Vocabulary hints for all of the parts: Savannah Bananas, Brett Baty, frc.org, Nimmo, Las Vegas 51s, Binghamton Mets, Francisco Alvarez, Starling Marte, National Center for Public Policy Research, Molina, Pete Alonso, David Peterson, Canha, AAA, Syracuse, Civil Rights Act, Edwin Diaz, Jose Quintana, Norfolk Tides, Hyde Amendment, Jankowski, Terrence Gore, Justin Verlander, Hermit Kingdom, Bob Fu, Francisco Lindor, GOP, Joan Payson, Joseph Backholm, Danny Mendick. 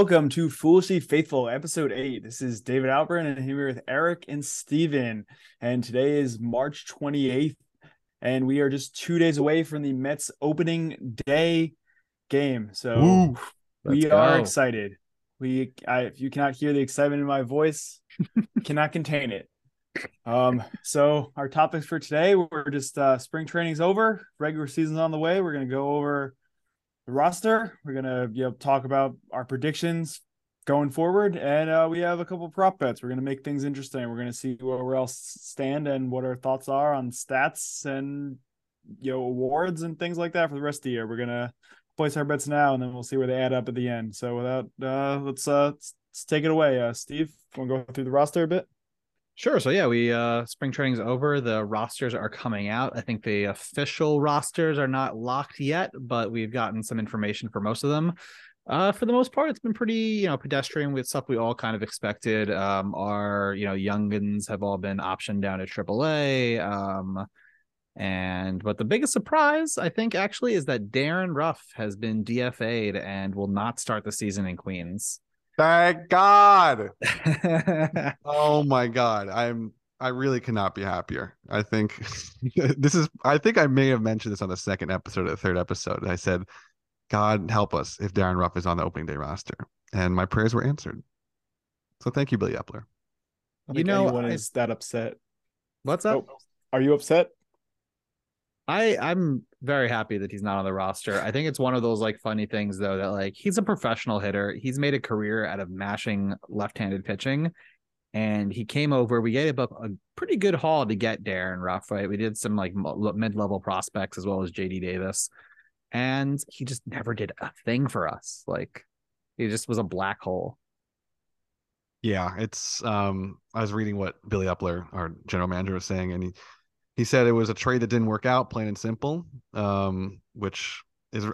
Welcome to Foolishly Faithful, Episode 8. This is David Alperin, and I'm here with Eric and Steven. And today is March 28th, and we are just 2 days away from the Mets opening day game. So we are excited. If you cannot hear the excitement in my voice, cannot contain it. So our topics for today, we're just spring training's over, regular season's on the way. We're going to go over the roster. We're going to talk about our predictions going forward, and we have a couple of prop bets. We're going to make things interesting. We're going to see where we all stand and what our thoughts are on stats and awards and things like that for the rest of the year. We're going to place our bets now, and then we'll see where they add up at the end. So without let's take it away. Steve, want to go through the roster a bit? Sure. So yeah, spring training's over. The rosters are coming out. I think the official rosters are not locked yet, but we've gotten some information for most of them. For the most part, it's been pretty, pedestrian with stuff we all kind of expected. Our, youngins have all been optioned down to AAA. But the biggest surprise, I think, actually, is that Darin Ruf has been DFA'd and will not start the season in Queens. Thank God. Oh my God. I really cannot be happier. I think I may have mentioned this on the second episode or the third episode. I said, God help us if Darin Ruf is on the opening day roster. And my prayers were answered. So thank you, Billy Eppler. I don't think anyone is that upset. What's up? Oh, are you upset? I'm very happy that he's not on the roster. I think it's one of those funny things, though, that he's a professional hitter. He's made a career out of mashing left-handed pitching, and he came over. We gave up a pretty good haul to get Darin Ruf, right? We did some mid-level prospects as well as J.D. Davis, and he just never did a thing for us. He just was a black hole. Yeah, it's I was reading what Billy Eppler, our general manager, was saying, and he said it was a trade that didn't work out, plain and simple, which is,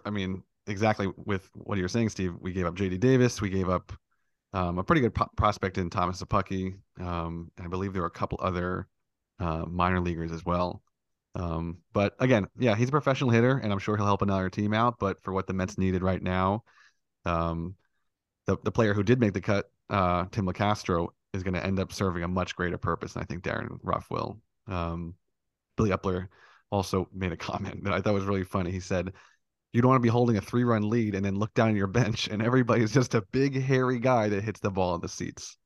exactly with what you're saying, Steve. We gave up J.D. Davis. We gave up a pretty good prospect in Thomas Szapucki. I believe there were a couple other minor leaguers as well. But again, yeah, he's a professional hitter, and I'm sure he'll help another team out. But for what the Mets needed right now, the player who did make the cut, Tim Locastro, is going to end up serving a much greater purpose, and I think Darin Ruf will. Billy Eppler also made a comment that I thought was really funny. He said, you don't want to be holding a 3-run lead and then look down at your bench and everybody's just a big, hairy guy that hits the ball in the seats,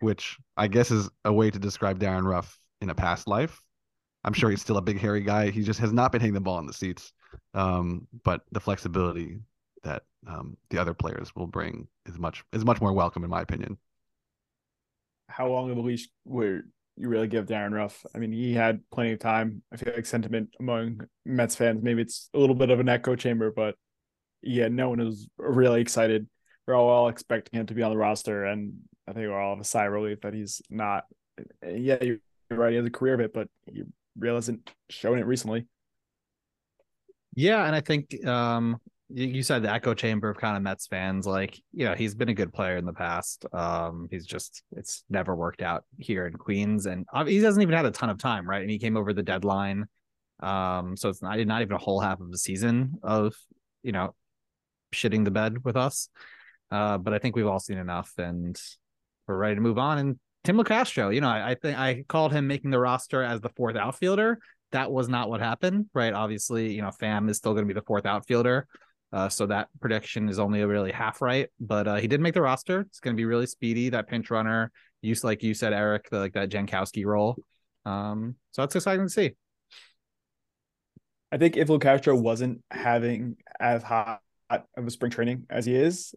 which I guess is a way to describe Darin Ruf in a past life. I'm sure he's still a big, hairy guy. He just has not been hitting the ball in the seats. But the flexibility that the other players will bring is much more welcome, in my opinion. How long of a leash were you really give Darin Ruf? I mean, he had plenty of time. I feel like sentiment among Mets fans, maybe it's a little bit of an echo chamber, but yeah, no one is really excited. We're all expecting him to be on the roster, and I think we're all of a sigh of relief that he's not. Yeah, you're right. He has a career of it, but he really hasn't shown it recently. Yeah, and I think you said the echo chamber of kind of Mets fans, he's been a good player in the past. It's never worked out here in Queens, and he hasn't even had a ton of time, right? And he came over the deadline. So it's not even a whole half of the season of, shitting the bed with us. But I think we've all seen enough, and we're ready to move on. And Tim Locastro, I think I called him making the roster as the fourth outfielder. That was not what happened, right? Obviously, Pham is still going to be the fourth outfielder. So that prediction is only really half right, but he did make the roster. It's going to be really speedy, that pinch runner, use like you said, Eric, that Jankowski role. So that's exciting to see. I think if Locastro wasn't having as hot of a spring training as he is,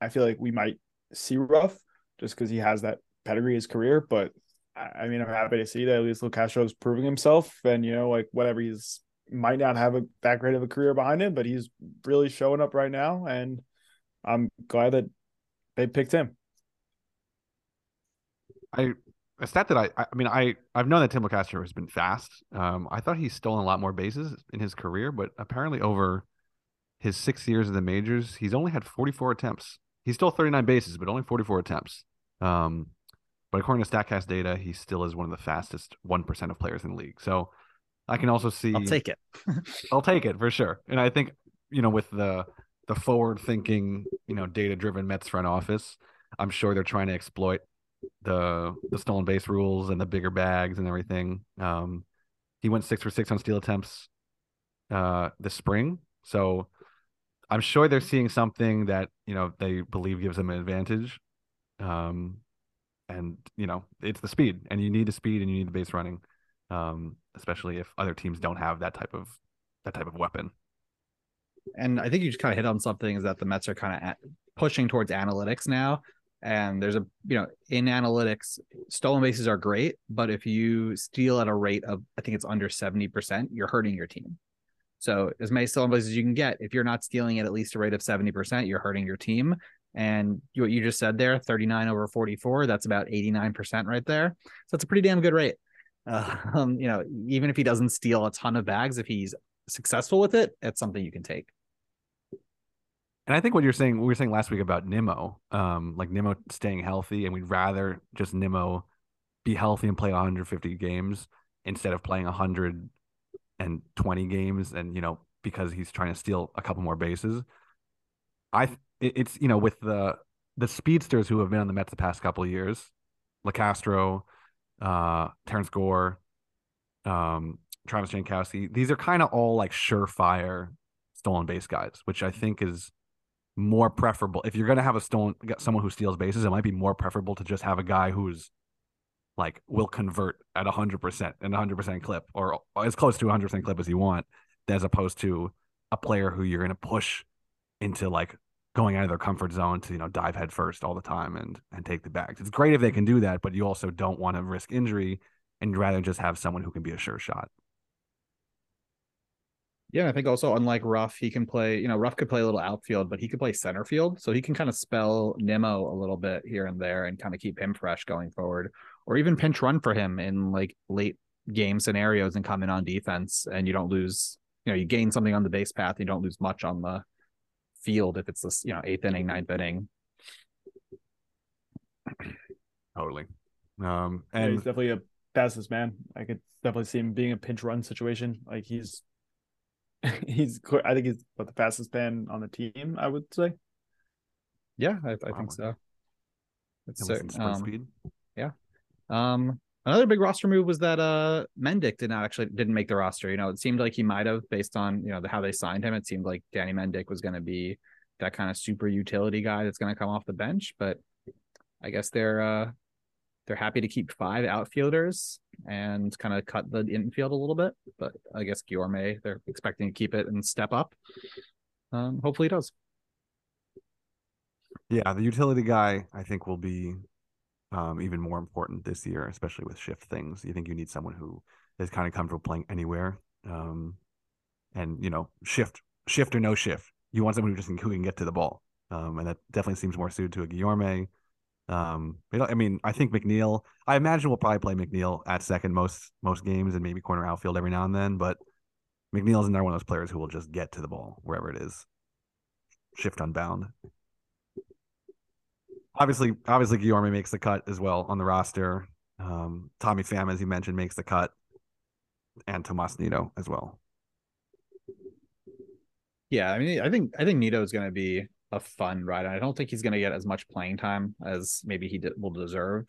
I feel like we might see Ruf just because he has that pedigree, his career. But I'm happy to see that at least Locastro is proving himself, and whatever he's. Might not have that great of a career behind him, but he's really showing up right now, and I'm glad that they picked him. I've known that Tim Locastro has been fast. I thought he's stolen a lot more bases in his career, but apparently over his 6 years in the majors, he's only had 44 attempts. He's still 39 bases, but only 44 attempts. But according to Statcast data, he still is one of the fastest 1% of players in the league. So I can also see. I'll take it for sure. And I think, with the the forward-thinking, you know, data-driven Mets front office. I'm sure they're trying to exploit the stolen base rules and the bigger bags and everything. He went 6 for 6 on steal attempts this spring, so I'm sure they're seeing something that, you know, they believe gives them an advantage. And, you know, it's the speed, and you need the speed and you need the base running, especially if other teams don't have that type of weapon. And I think you just kind of hit on something, is that the Mets are kind of pushing towards analytics now. And there's a, you know, in analytics, stolen bases are great, but if you steal at a rate of, I think it's under 70%, you're hurting your team. So as many stolen bases as you can get, if you're not stealing at least a rate of 70%, you're hurting your team. And what you just said there, 39 over 44, that's about 89% right there. So that's a pretty damn good rate. You know, even if he doesn't steal a ton of bags, if he's successful with it, it's something you can take. And I think what you're saying, we were saying last week about Nimmo, like Nimmo staying healthy, and we'd rather just Nimmo be healthy and play 150 games instead of playing 120 games. And, you know, because he's trying to steal a couple more bases. It's, you know, with the speedsters who have been on the Mets the past couple of years, Locastro, Terrence Gore, Travis Jankowski, these are kind of all like surefire stolen base guys, which I think is more preferable. If you're going to have someone who steals bases, it might be more preferable to just have a guy who's like, will convert at 100% and 100% clip, or as close to 100% clip as you want, as opposed to a player who you're going to push into like going out of their comfort zone to, you know, dive head first all the time and take the bags. It's great if they can do that, but you also don't want to risk injury, and you'd rather just have someone who can be a sure shot. Yeah, I think also, unlike Ruff, he can play, you know, Ruff could play a little outfield, but he could play center field. So he can kind of spell Nimmo a little bit here and there and kind of keep him fresh going forward, or even pinch run for him in like late game scenarios and come in on defense. And you don't lose, you know, you gain something on the base path. You don't lose much on the field if it's this, you know, 8th inning, 9th inning. Totally. And yeah, he's definitely a fastest man. I could definitely see him being a pinch run situation. Like he's I think he's the fastest man on the team, I would say. Yeah, I think so. That's sick. Speed. Yeah. Another big roster move was that Mendick didn't make the roster. You know, it seemed like he might have, based on, you know, how they signed him. It seemed like Danny Mendick was going to be that kind of super utility guy that's going to come off the bench. But I guess they're happy to keep 5 outfielders and kind of cut the infield a little bit. But I guess Guillorme, they're expecting to keep it and step up. Hopefully he does. Yeah, the utility guy I think will be even more important this year, especially with shift things. You think you need someone who is kind of comfortable playing anywhere, and, you know, shift or no shift. You want someone who can get to the ball, and that definitely seems more suited to a Guillorme. I mean, I think McNeil. I imagine we'll probably play McNeil at second most games, and maybe corner outfield every now and then. But McNeil is another one of those players who will just get to the ball wherever it is, shift unbound. Obviously, Guillorme makes the cut as well on the roster. Tommy Pham, as you mentioned, makes the cut, and Tomas Nido as well. Yeah, I mean, I think Nido is going to be a fun ride. I don't think he's going to get as much playing time as maybe he will deserve.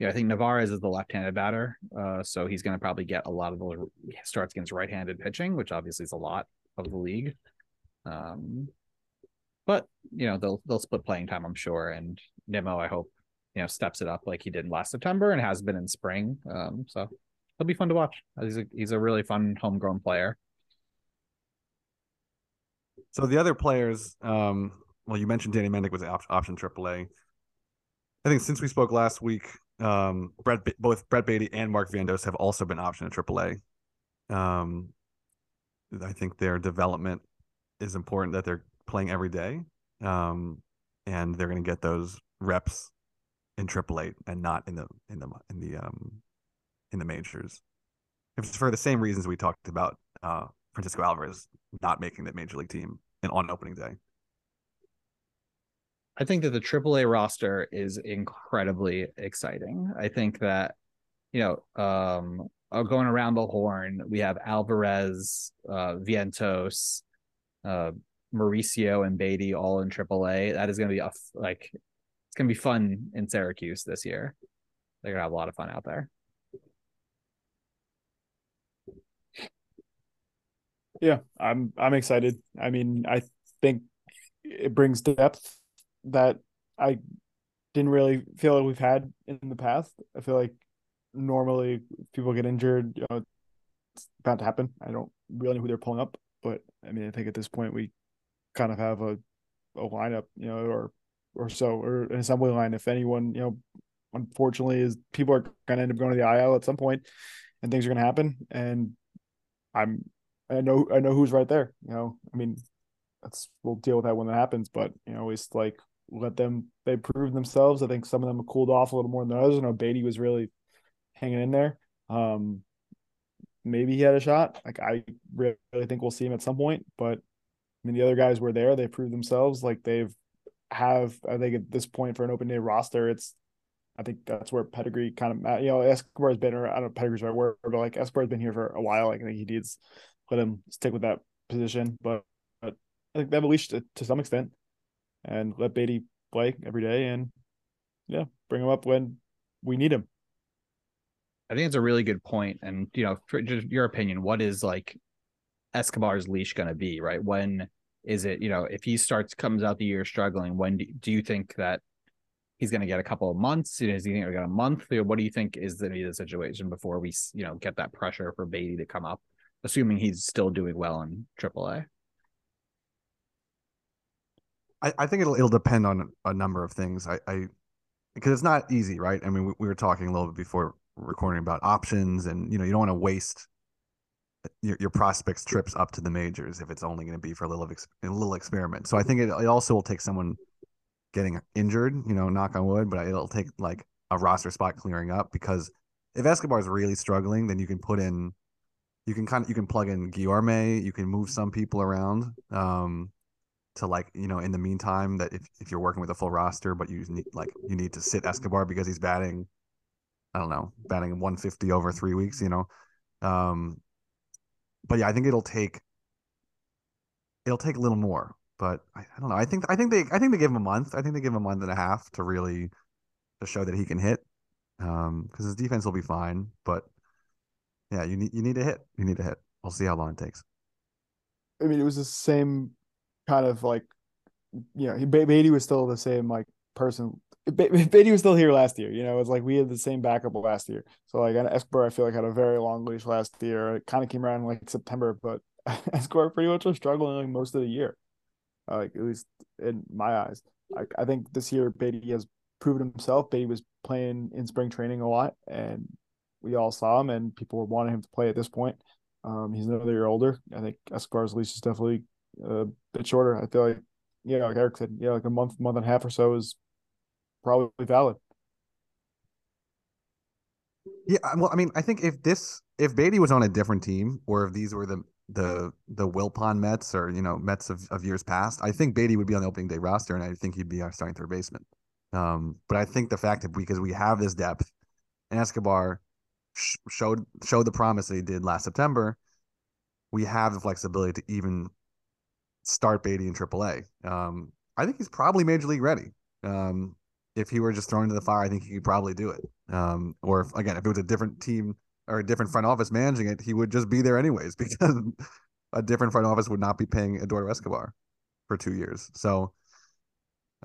Yeah, I think Nevarez is the left-handed batter, so he's going to probably get a lot of the starts against right-handed pitching, which obviously is a lot of the league. But, you know, they'll split playing time, I'm sure. And Nimmo, I hope, you know, steps it up like he did last September and has been in spring. So it'll be fun to watch. He's a really fun homegrown player. So the other players, well, you mentioned Danny Mendick was option AAA. I think since we spoke last week, both Brett Baty and Mark Vandos have also been option at AAA. I think their development is important, that they're playing every day, and they're going to get those reps in AAA and not in the majors. If it's for the same reasons we talked about Francisco Alvarez not making the major league team and on opening day. I think that the AAA roster is incredibly exciting. I think that, you know, going around the horn, we have Alvarez, Vientos, Mauricio and Baty all in AAA. That is going to be it's going to be fun in Syracuse this year. They're going to have a lot of fun out there. Yeah, I'm excited. I mean, I think it brings depth that I didn't really feel like we've had in the past. I feel like normally people get injured, you know, it's bound to happen. I don't really know who they're pulling up, but I mean, I think at this point we kind of have a lineup, you know, or an assembly line. If anyone, you know, unfortunately people are going to end up going to the IL at some point, and things are going to happen. And I know who's right there. You know, I mean, we'll deal with that when that happens. But you know, always like let them. They prove themselves. I think some of them have cooled off a little more than others. I know Baty was really hanging in there. Maybe he had a shot. Like I really think we'll see him at some point. But I mean, the other guys were there. They proved themselves. Like they have. I think at this point for an open day roster, I think that's where pedigree kind of, you know, Escobar's been, or I don't know, pedigree's the right word, but like Escobar's been here for a while. Like I think he needs let him stick with that position, but I think they've leashed it to some extent, and let Baty play every day, and yeah, bring him up when we need him. I think it's a really good point, and you know, just your opinion. What is like Escobar's leash going to be? Right? When is it? You know, if he comes out the year struggling, when do you think that he's going to get a couple of months? You know, is he going to get a month? What do you think is going to be the situation before we, you know, get that pressure for Baty to come up, assuming he's still doing well in AAA? I think it'll depend on a number of things. I because it's not easy, right? I mean, we were talking a little bit before recording about options, and you know, you don't want to waste your prospects' trips up to the majors if it's only going to be for a little experiment. So I think it also will take someone getting injured, you know, knock on wood, but it'll take like a roster spot clearing up, because if Escobar is really struggling, then you can plug in Guillorme, you can move some people around to, like, you know, in the meantime, that if you're working with a full roster, but you need to sit Escobar because he's batting 150 over 3 weeks, you know. But yeah, I think it'll take a little more. But I don't know. I think they give him a month. I think they give him a month and a half to really to show that he can hit, because his defense will be fine. But yeah, you need to hit. You need to hit. We'll see how long it takes. I mean, it was the same kind of like, you know, Baty was still the same like person. Baty was still here last year. You know, it's like we had the same backup last year. So like Escobar, I feel like had a very long leash last year. It kind of came around in like September, but Escobar pretty much was struggling like most of the year. Like at least in my eyes, I think this year Baty has proven himself. Baty was playing in spring training a lot, and we all saw him, and people were wanting him to play at this point. He's another year older. I think Escobar's leash is definitely a bit shorter. I feel like, you know, like Eric said, yeah, like a month and a half or so is probably valid. Yeah, well, I mean, I think if Baty was on a different team, or if these were the Wilpon Mets, or you know, Mets of years past, I think Baty would be on the opening day roster, and I think he'd be our starting third baseman. But I think the fact that because we have this depth, and Escobar showed the promise that he did last September, we have the flexibility to even start Baty in AAA. I think he's probably major league ready. If he were just thrown into the fire, I think he could probably do it. Or if it was a different team or a different front office managing it, he would just be there anyways, because a different front office would not be paying Eduardo Escobar for 2 years. So,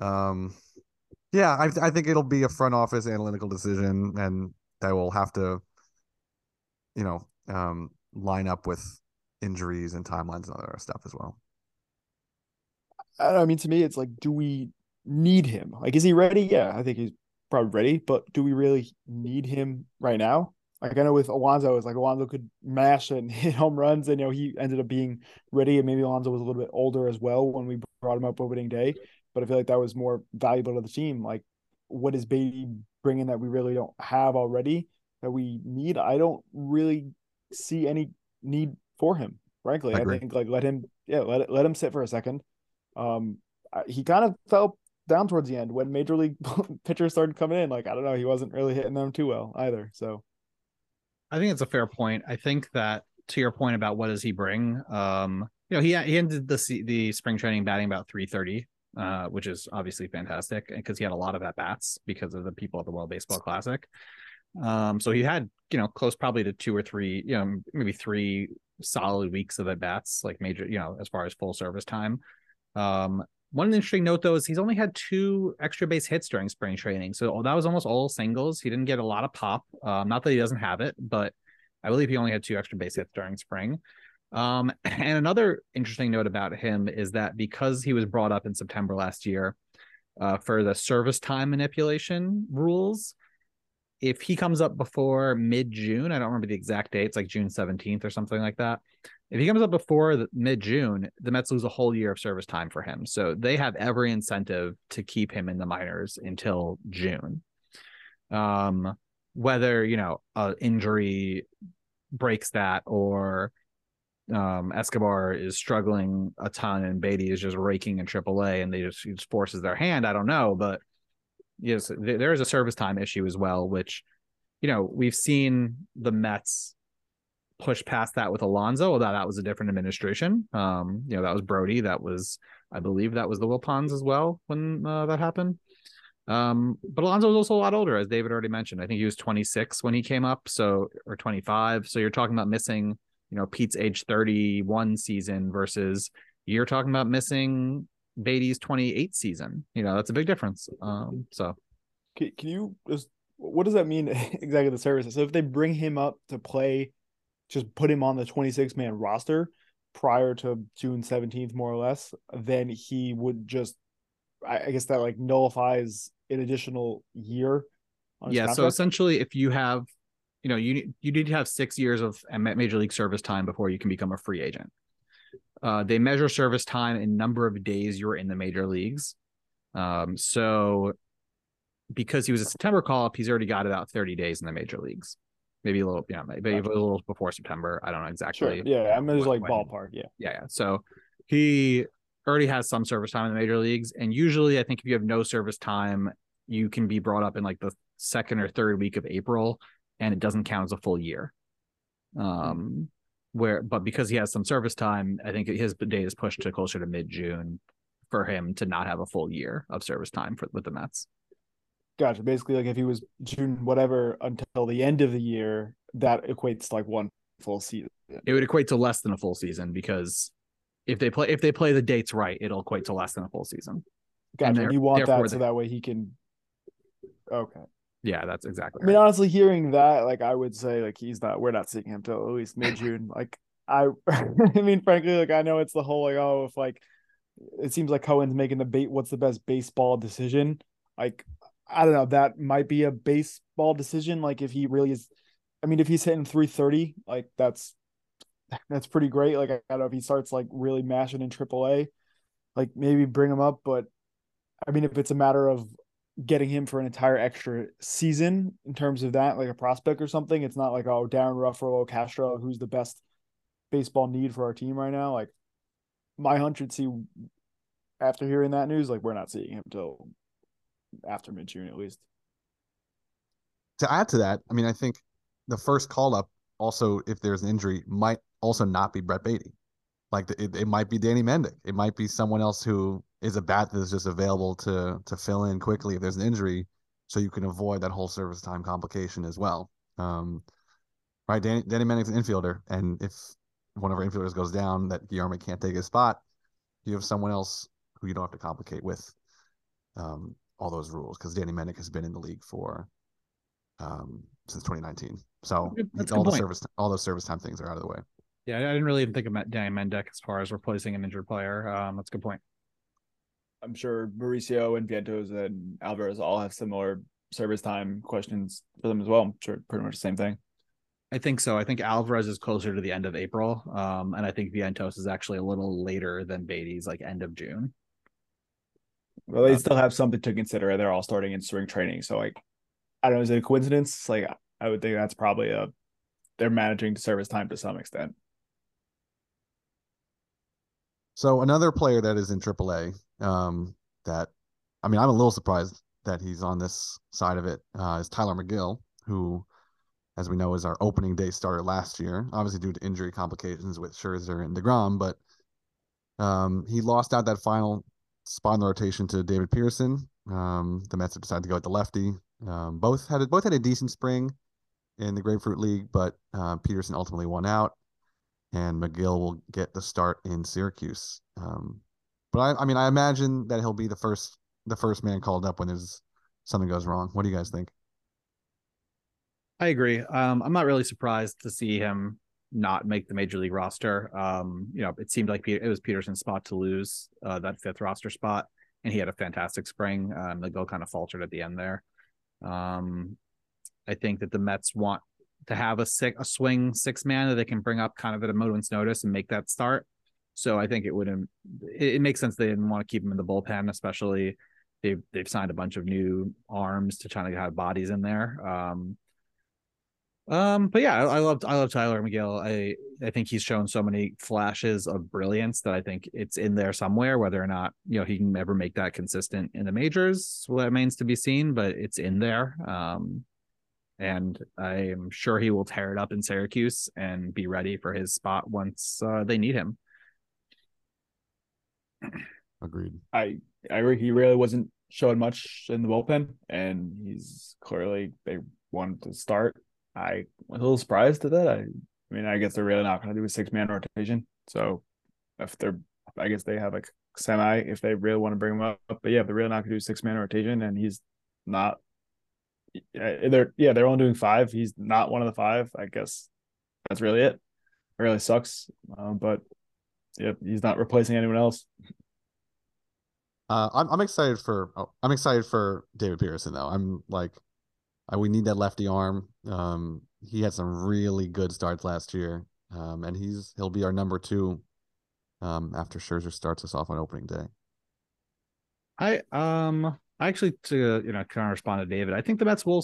yeah, I think it'll be a front office analytical decision, and that will have to, you know, line up with injuries and timelines and other stuff as well. I mean, to me, it's like, do we need him? Like, is he ready? Yeah, I think he's probably ready, but do we really need him right now? Like, I know with Alonso, it's like Alonso could mash and hit home runs, and, you know, he ended up being ready, and maybe Alonso was a little bit older as well when we brought him up opening day, but I feel like that was more valuable to the team. Like, what is Baty bringing that we really don't have already that we need? I don't really see any need for him, frankly. I think, like, let him sit for a second. He kind of fell down towards the end when major league pitchers started coming in. Like, I don't know, he wasn't really hitting them too well either, so. I think it's a fair point. I think that, to your point about what does he bring, you know, he ended the spring training batting about .330, which is obviously fantastic because he had a lot of at bats because of the people at the World Baseball Classic. So he had, you know, close probably to two or three, you know, maybe three solid weeks of at bats, like major, you know, as far as full service time. One interesting note, though, is he's only had two extra base hits during spring training. So that was almost all singles. He didn't get a lot of pop. Not that he doesn't have it, but I believe he only had two extra base hits during spring. And another interesting note about him is that because he was brought up in September last year for the service time manipulation rules, if he comes up before mid-June, I don't remember the exact date, it's like June 17th or something like that. If he comes up before mid-June, the Mets lose a whole year of service time for him. So they have every incentive to keep him in the minors until June. Whether, you know, an injury breaks that or Escobar is struggling a ton and Baty is just raking in AAA and he just forces their hand, I don't know, but yes, there is a service time issue as well, which, you know, we've seen the Mets push past that with Alonso, although that was a different administration. You know, that was Brody. That was, I believe that was the Wilpons as well when that happened. But Alonso was also a lot older, as David already mentioned. I think he was 26 when he came up, so, or 25. So you're talking about missing, you know, Pete's age 31 season versus you're talking about missing Baty's 28 season. You know, that's a big difference. So can you just, what does that mean exactly, the services? So if they bring him up to play, just put him on the 26-man roster prior to June 17th, more or less, then he would just, I guess that like nullifies an additional year on his contract. So essentially if you have, you know, you need to have 6 years of major league service time before you can become a free agent. They measure service time in number of days you're in the major leagues. So because he was a September call-up, he's already got about 30 days in the major leagues. Maybe a little, yeah, maybe a little before September. I don't know exactly. Sure. Yeah, I mean, it's like ballpark. Yeah. So he already has some service time in the major leagues. And usually I think if you have no service time, you can be brought up in like the second or third week of April, and it doesn't count as a full year. But because he has some service time, I think his date is pushed to closer to mid-June for him to not have a full year of service time with the Mets. Gotcha. Basically, like if he was June whatever until the end of the year, that equates to like one full season. It would equate to less than a full season, because if they play the dates right, it'll equate to less than a full season. Gotcha. And you want that so that way he can. Okay. Yeah, that's exactly. I mean, honestly, hearing that, like, I would say, like, we're not seeing him till at least mid-June. Like, I mean, frankly, like, I know it's the whole, like, oh, if, like, it seems like Cohen's making the what's the best baseball decision? Like, I don't know, that might be a baseball decision. Like, if he really is, I mean, if he's hitting .330, like, that's pretty great. Like, I don't know if he starts, like, really mashing in AAA, like, maybe bring him up. But, I mean, if it's a matter of getting him for an entire extra season in terms of that, like a prospect or something, it's not like, oh, Darin Ruf or Locastro, who's the best baseball need for our team right now. Like, my hunch would see, after hearing that news, like, we're not seeing him till after mid-June at least. To add to that, I mean, I think the first call up also, if there's an injury, might also not be Brett Baty. Like, it might be Danny Mendick. It might be someone else who is a bat that's just available to fill in quickly if there's an injury, so you can avoid that whole service time complication as well. Right, Danny Mendick's an infielder, and if one of our infielders goes down, that Guillorme can't take his spot, you have someone else who you don't have to complicate with all those rules, because Danny Mendick has been in the league for since 2019. So all those service time things are out of the way. Yeah, I didn't really even think about Danny Mendick as far as replacing an injured player. That's a good point. I'm sure Mauricio and Vientos and Alvarez all have similar service time questions for them as well. I'm sure pretty much the same thing. I think so. I think Alvarez is closer to the end of April. And I think Vientos is actually a little later than Baty's, like end of June. Well, they still have something to consider. They're all starting in spring training. So, like, I don't know, is it a coincidence? Like, I would think that's probably they're managing to service time to some extent. So another player that is in AAA, I'm a little surprised that he's on this side of it, is Tylor Megill, who, as we know, is our opening day starter last year, obviously due to injury complications with Scherzer and DeGrom, but He lost out that final spot in the rotation to David Peterson. The Mets have decided to go with the lefty. Both had a decent spring in the Grapefruit League, but Peterson ultimately won out, and Megill will get the start in Syracuse. But I imagine that he'll be the first man called up when there's something goes wrong. What do you guys think? I agree. I'm not really surprised to see him not make the major league roster. It seemed like it was Peterson's spot to lose that fifth roster spot, and he had a fantastic spring. Megill kind of faltered at the end there. I think that the Mets want to have a swing six man that they can bring up kind of at a moment's notice and make that start. So I think it makes sense they didn't want to keep him in the bullpen, especially they've signed a bunch of new arms to try to have bodies in there. I love Tylor Megill. I think he's shown so many flashes of brilliance that I think it's in there somewhere. Whether or not he can ever make that consistent in the majors, well, that remains to be seen. But it's in there, and I am sure he will tear it up in Syracuse and be ready for his spot once they need him. Agreed. I agree. He really wasn't showing much in the bullpen, and he's clearly they wanted to start. I'm a little surprised at that. I guess they're really not going to do a six-man rotation. So if they have a semi if they really want to bring him up. But yeah, they're really not going to do a six-man rotation, and he's not. They're only doing five. He's not one of the five. I guess that's really it. It really sucks. But yeah, he's not replacing anyone else. I'm excited for David Peterson though. I'm like. We need that lefty arm. He had some really good starts last year, and he'll be our number two after Scherzer starts us off on opening day. I actually kind of respond to David. I think the Mets will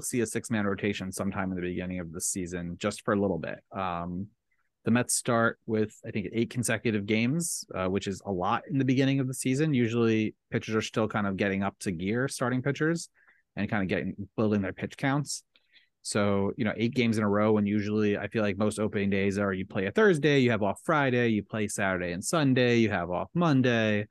see a six-man rotation sometime in the beginning of the season, just for a little bit. The Mets start with I think 8 consecutive games, which is a lot in the beginning of the season. Usually, pitchers are still kind of getting up to gear, starting pitchers. And kind of building their pitch counts. So, 8 games in a row, and usually I feel like most opening days are you play a Thursday, you have off Friday, you play Saturday and Sunday, you have off Monday.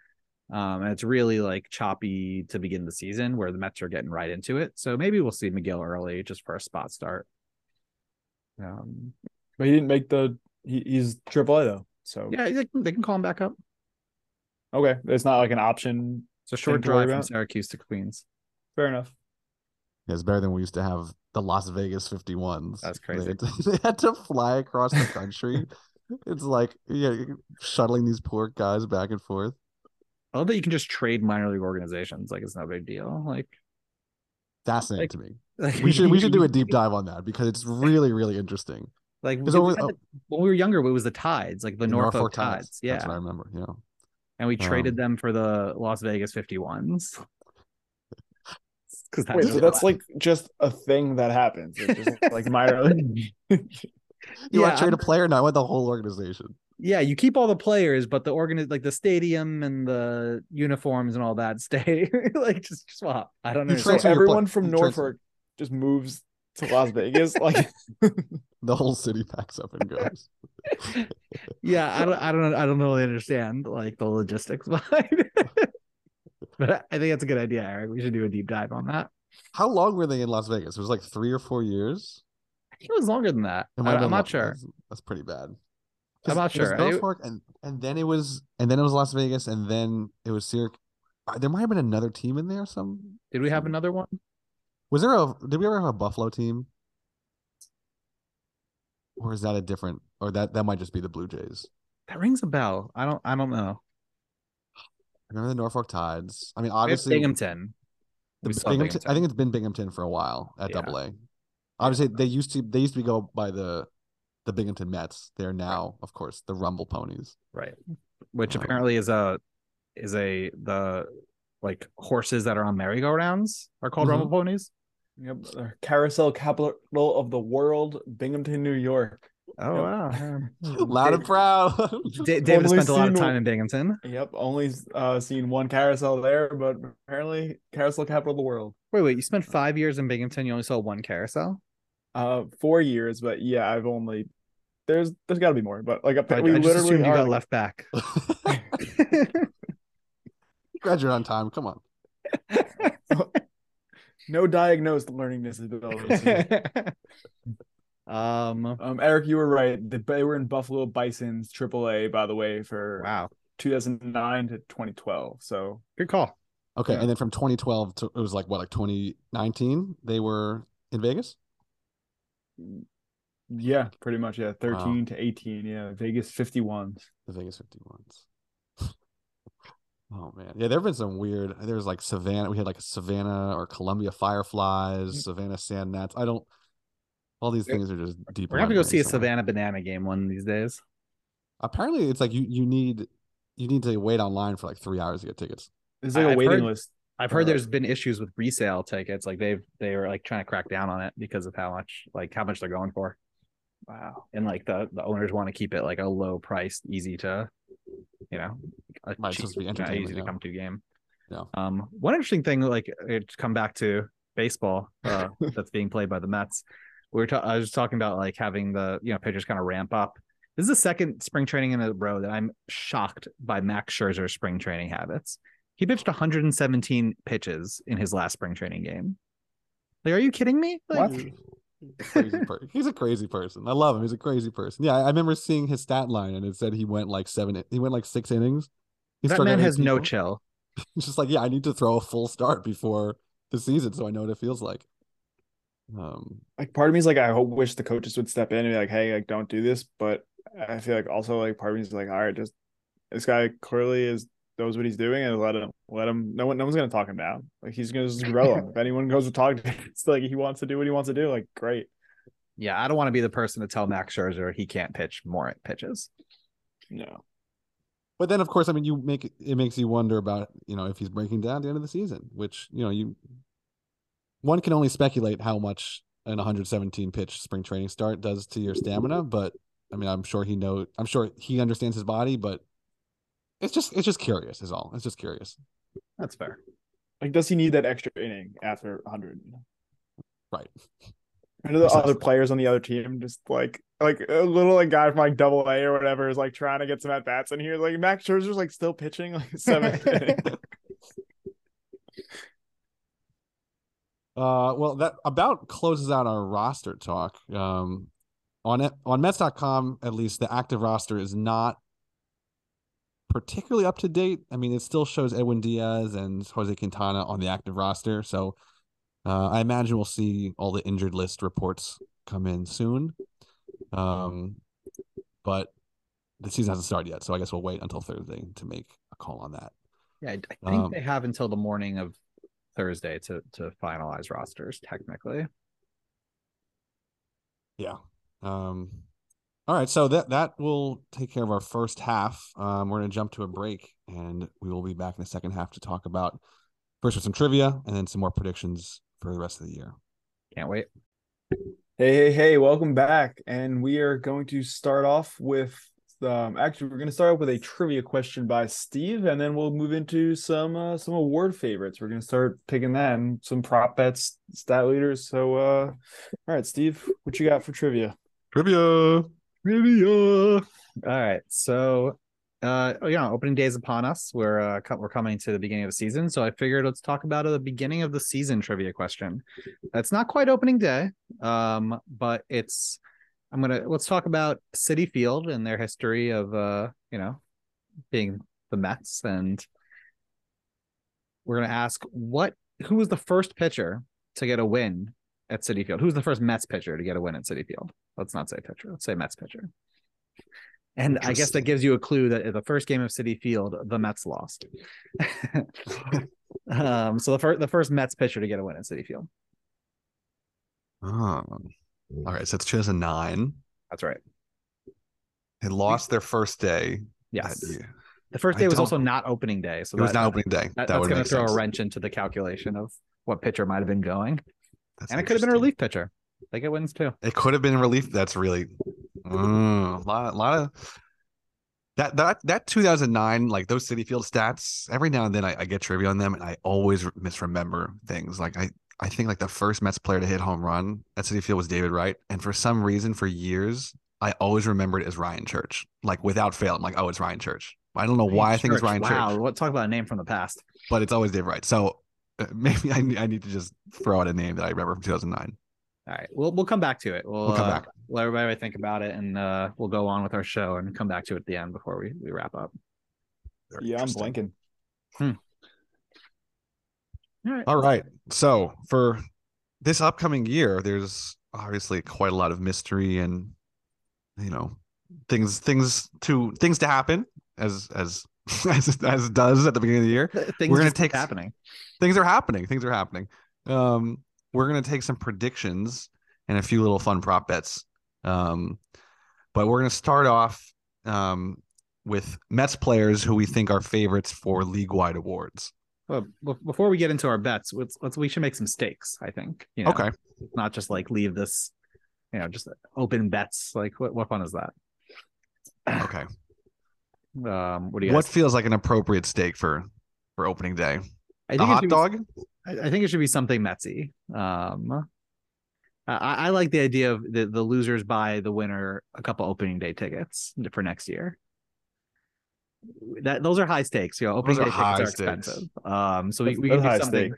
And it's really like choppy to begin the season where the Mets are getting right into it. So maybe we'll see Megill early just for a spot start. But he didn't make he's AAA though. So yeah, they can call him back up. Okay. It's not like an option. It's a short drive from Syracuse to Queens. Fair enough. Yeah, it's better than we used to have the Las Vegas 51s. That's crazy. They had to fly across the country. It's like, shuttling these poor guys back and forth. I love that you can just trade minor league organizations. Like, it's no big deal. Like, fascinating to me. Like, we should do a deep dive on that because it's really, really interesting. Like, when we were younger, it was the Tides, like the Norfolk Tides. Yeah. That's what I remember. Yeah. And we traded them for the Las Vegas 51s. Wait, so that's like just a thing that happens. It's just like minor league. Want to trade a player? No, I want the whole organization. Yeah, you keep all the players, but like the stadium and the uniforms and all that stay. Like just swap. I don't know. So everyone from Norfolk just moves to Las Vegas. Like the whole city packs up and goes. Yeah, I don't really understand like the logistics behind it. But I think that's a good idea, Eric. We should do a deep dive on that. How long were they in Las Vegas? It was like 3 or 4 years. I think it was longer than that. I'm not sure. That's pretty bad. I'm not sure. Norfolk, and then it was Las Vegas, and then it was Syracuse. There might have been another team in there. Did we have another one? Did we ever have a Buffalo team? Or is that a different? Or that might just be the Blue Jays. That rings a bell. I don't know. I remember the Norfolk Tides. I mean, obviously Binghamton. I think it's been Binghamton for a while at AA. Obviously, they used to go by the Binghamton Mets. They're now, of course, the Rumble Ponies. Right. Which apparently is the like horses that are on merry-go-rounds are called Rumble Ponies. Yep. They're carousel capital of the world, Binghamton, New York. Oh, wow. Loud and proud. David spent a lot of time in Binghamton. Yep. Only seen one carousel there, but apparently carousel capital of the world. Wait. You spent 5 years in Binghamton. You only saw one carousel? 4 years, but yeah, I've only There's got to be more, but like we literally got left back. Glad you're on time. Come on. No diagnosed learning disabilities. Eric, you were right. They were in Buffalo Bison's AAA, by the way, for 2009 to 2012. So good call. Okay, yeah. And then from 2012 to, it was like what, like 2019? They were in Vegas. Yeah, pretty much. Yeah, 13 to 18. Yeah, Vegas 51s. The Vegas 51s. Oh man, yeah. There've been some weird. There was like Savannah. We had like a Savannah or Columbia Fireflies, Savannah Sand Gnats. I don't. All these things are just deep. We're gonna have to go see a Savannah Banana game one of these days. Apparently, it's like you need to wait online for like 3 hours to get tickets. There's like a waiting list. I've heard there's been issues with resale tickets. Like they were like trying to crack down on it because of how much they're going for. Wow. And like the owners want to keep it like a low price, easy to, easy to come to game. Yeah. One interesting thing, like to come back to baseball that's being played by the Mets. I was talking about like having the pitchers kind of ramp up. This is the second spring training in a row that I'm shocked by Max Scherzer's spring training habits. He pitched 117 pitches in his last spring training game. Like, are you kidding me? Like, what? He's a crazy person. I love him. He's a crazy person. Yeah, I remember seeing his stat line, and it said he went like 6 innings. That man has no chill. He's just like, yeah, I need to throw a full start before the season, so I know what it feels like. Like part of me is like, I wish the coaches would step in and be like, hey, like don't do this. But I feel like also like part of me is like, all right, just this guy clearly knows what he's doing, and let him. No one's gonna talk him down. Like he's gonna just grow up. If anyone goes to talk to him, it's like he wants to do what he wants to do. Like great. Yeah, I don't want to be the person to tell Max Scherzer he can't pitch more at pitches. No. But then, of course, I mean, it makes you wonder about if he's breaking down at the end of the season, which one can only speculate how much an 117 pitch spring training start does to your stamina. But I mean, I'm sure he understands his body, but it's just curious is all. It's just curious. That's fair. Like, does he need that extra inning after 100? Right. I know the other players on the other team just like a little like guy from like AA or whatever is like trying to get some at bats in here. Like Max Scherzer's like still pitching like 7th inning. Well, that about closes out our roster talk. On Mets.com, at least the active roster is not particularly up to date. I mean, it still shows Edwin Diaz and Jose Quintana on the active roster. So I imagine we'll see all the injured list reports come in soon. But the season hasn't started yet, so I guess we'll wait until Thursday to make a call on that. Yeah, I think they have until the morning of Thursday to finalize rosters technically. Yeah. All right, so that will take care of our first half. We're going to jump to a break, and we will be back in the second half to talk about first with some trivia and then some more predictions for the rest of the year. Can't wait. Hey, welcome back. And we are going to start off with we're going to start off with a trivia question by Steve, and then we'll move into some award favorites. We're going to start picking that and some prop bets, stat leaders. So, all right, Steve, what you got for trivia? Trivia. All right. So, opening day is upon us. We're coming to the beginning of the season. So I figured let's talk about the beginning of the season trivia question. That's not quite opening day, but it's. Let's talk about Citi Field and their history of, being the Mets. And we're going to ask who was the first pitcher to get a win at Citi Field? Who's the first Mets pitcher to get a win at Citi Field? Let's not say pitcher. Let's say Mets pitcher. And I guess that gives you a clue that at the first game of Citi Field, the Mets lost. So the first Mets pitcher to get a win at Citi Field. All right, so it's 2009. That's right. They lost their first day. Yes. The first day was also not opening day. So it was not opening day. That's going to throw a wrench into the calculation of what pitcher might have been going. And it could have been a relief pitcher. They get wins too. It could have been a relief. That's really a lot of that 2009, like those Citi Field stats. Every now and then I get trivia on them, and I always misremember things. Like I think like the first Mets player to hit home run at Citi Field was David Wright. And for some reason, for years, I always remembered it as Ryan Church. Like, without fail, I'm like, oh, it's Ryan Church. I don't know why I think it's Ryan Church. Wow, talk about a name from the past. But it's always Dave Wright. So maybe I need to just throw out a name that I remember from 2009. All right, we'll come back to it. We'll come back. Let everybody think about it, and we'll go on with our show and come back to it at the end before we wrap up. Yeah, I'm blanking. All right. So for this upcoming year, there's obviously quite a lot of mystery and, you know, things to happen as does at the beginning of the year. Things are happening. We're going to take some predictions and a few little fun prop bets. But we're going to start off with Mets players who we think are favorites for league-wide awards. Well, before we get into our bets, we should make some stakes, I think. You know? Okay. Not just like leave this, you know, just open bets. Like, what fun is that? Okay. What feels like an appropriate steak for opening day? A hot dog? I think it should be something Metsy. I like the idea of the losers buy the winner a couple opening day tickets for next year. Those are high stakes. You know, opening day tickets are expensive. So we can do something.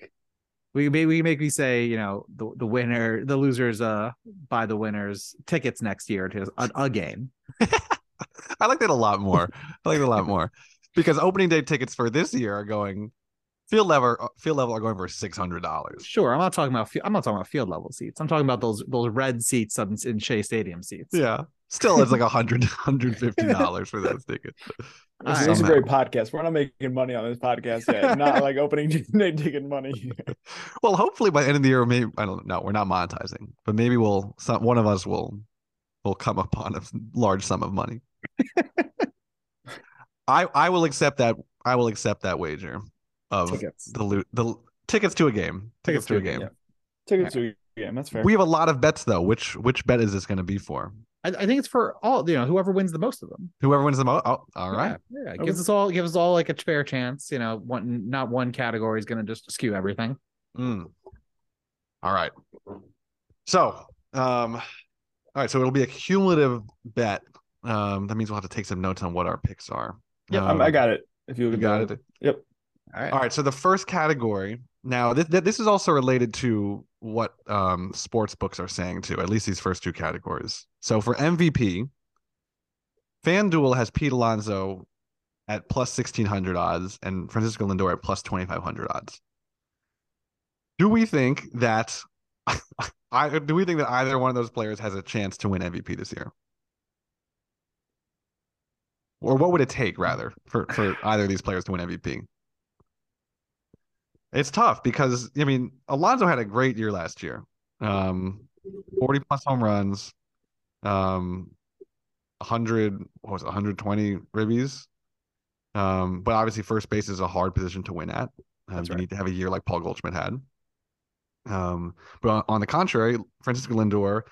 We make me say, you know, the losers buy the winners tickets next year to a game. I like that a lot more. Because opening day tickets for this year are going. Field level are going for $600. Sure, I'm not talking about field level seats. I'm talking about those red seats in Shea Stadium seats. Yeah, still it's like $150 for that ticket. This is a great podcast. We're not making money on this podcast yet. Not like opening day ticket money. Well, hopefully by the end of the year, maybe I don't know. We're not monetizing, but maybe one of us will come upon a large sum of money. I will accept that. I will accept that wager. Of tickets. The tickets to a game. Yeah. Tickets to a game. That's fair. We have a lot of bets though. Which bet is this going to be for? I think it's for all, you know, whoever wins the most of them. Oh, all right. Yeah. Gives us all like a fair chance. You know, not one category is going to just skew everything. All right. So, all right. So it'll be a cumulative bet. That means we'll have to take some notes on what our picks are. Yeah, I got it. If you got it. Yep. All right. So the first category now, this is also related to what sports books are saying too, at least these first two categories. So for MVP, FanDuel has Pete Alonso at plus 1,600 odds and Francisco Lindor at plus 2,500 odds. Do we think that either one of those players has a chance to win MVP this year? Or what would it take rather for either of these players to win MVP? It's tough because, I mean, Alonso had a great year last year. 40 plus home runs, 120 ribbies. But obviously first base is a hard position to win at. You need to have a year like Paul Goldschmidt had. But on the contrary, Francisco Lindor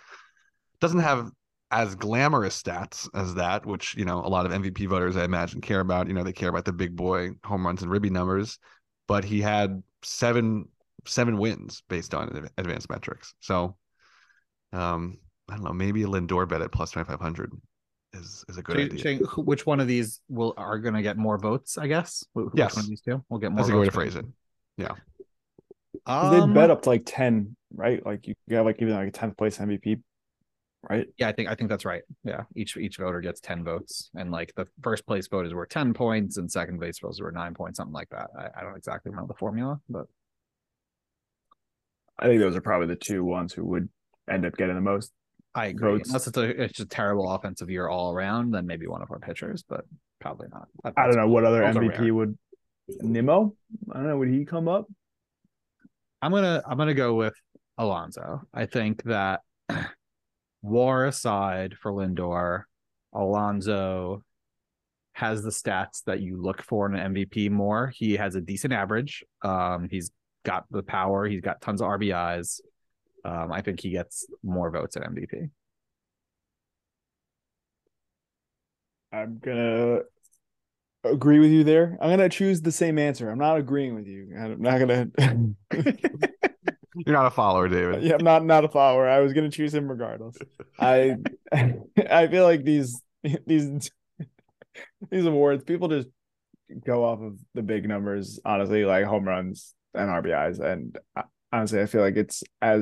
doesn't have as glamorous stats as that, which, you know, a lot of MVP voters I imagine care about. You know, they care about the big boy home runs and ribby numbers. But he had seven wins based on advanced metrics. So, I don't know. Maybe a Lindor bet at plus 2,500 is a good idea. Which one of these are going to get more votes? I guess. Yes. Which one of these two will get more? That's a good way to phrase it. Yeah. They bet up to like 10, right? Like you got like even like a 10th place MVP, right? Yeah, I think that's right. Yeah, each voter gets 10 votes, and like the first place voters were 10 points, and second place voters were 9 points, something like that. I don't exactly remember the formula, but I think those are probably the two ones who would end up getting the most. I agree. Votes. Unless it's a terrible offensive year all around, then maybe one of our pitchers, but probably not. I don't know what other MVP would. Nimmo? I don't know. Would he come up? I'm gonna go with Alonso. I think that. War aside for Lindor, Alonso has the stats that you look for in an MVP more. He has a decent average. He's got the power. He's got tons of RBIs. I think he gets more votes at MVP. I'm going to agree with you there. I'm going to choose the same answer. I'm not agreeing with you. I'm not going to... You're not a follower, David. Yeah, I'm not a follower. I was gonna choose him regardless. I feel like these awards, people just go off of the big numbers, honestly, like home runs and RBIs. And honestly, I feel like it's I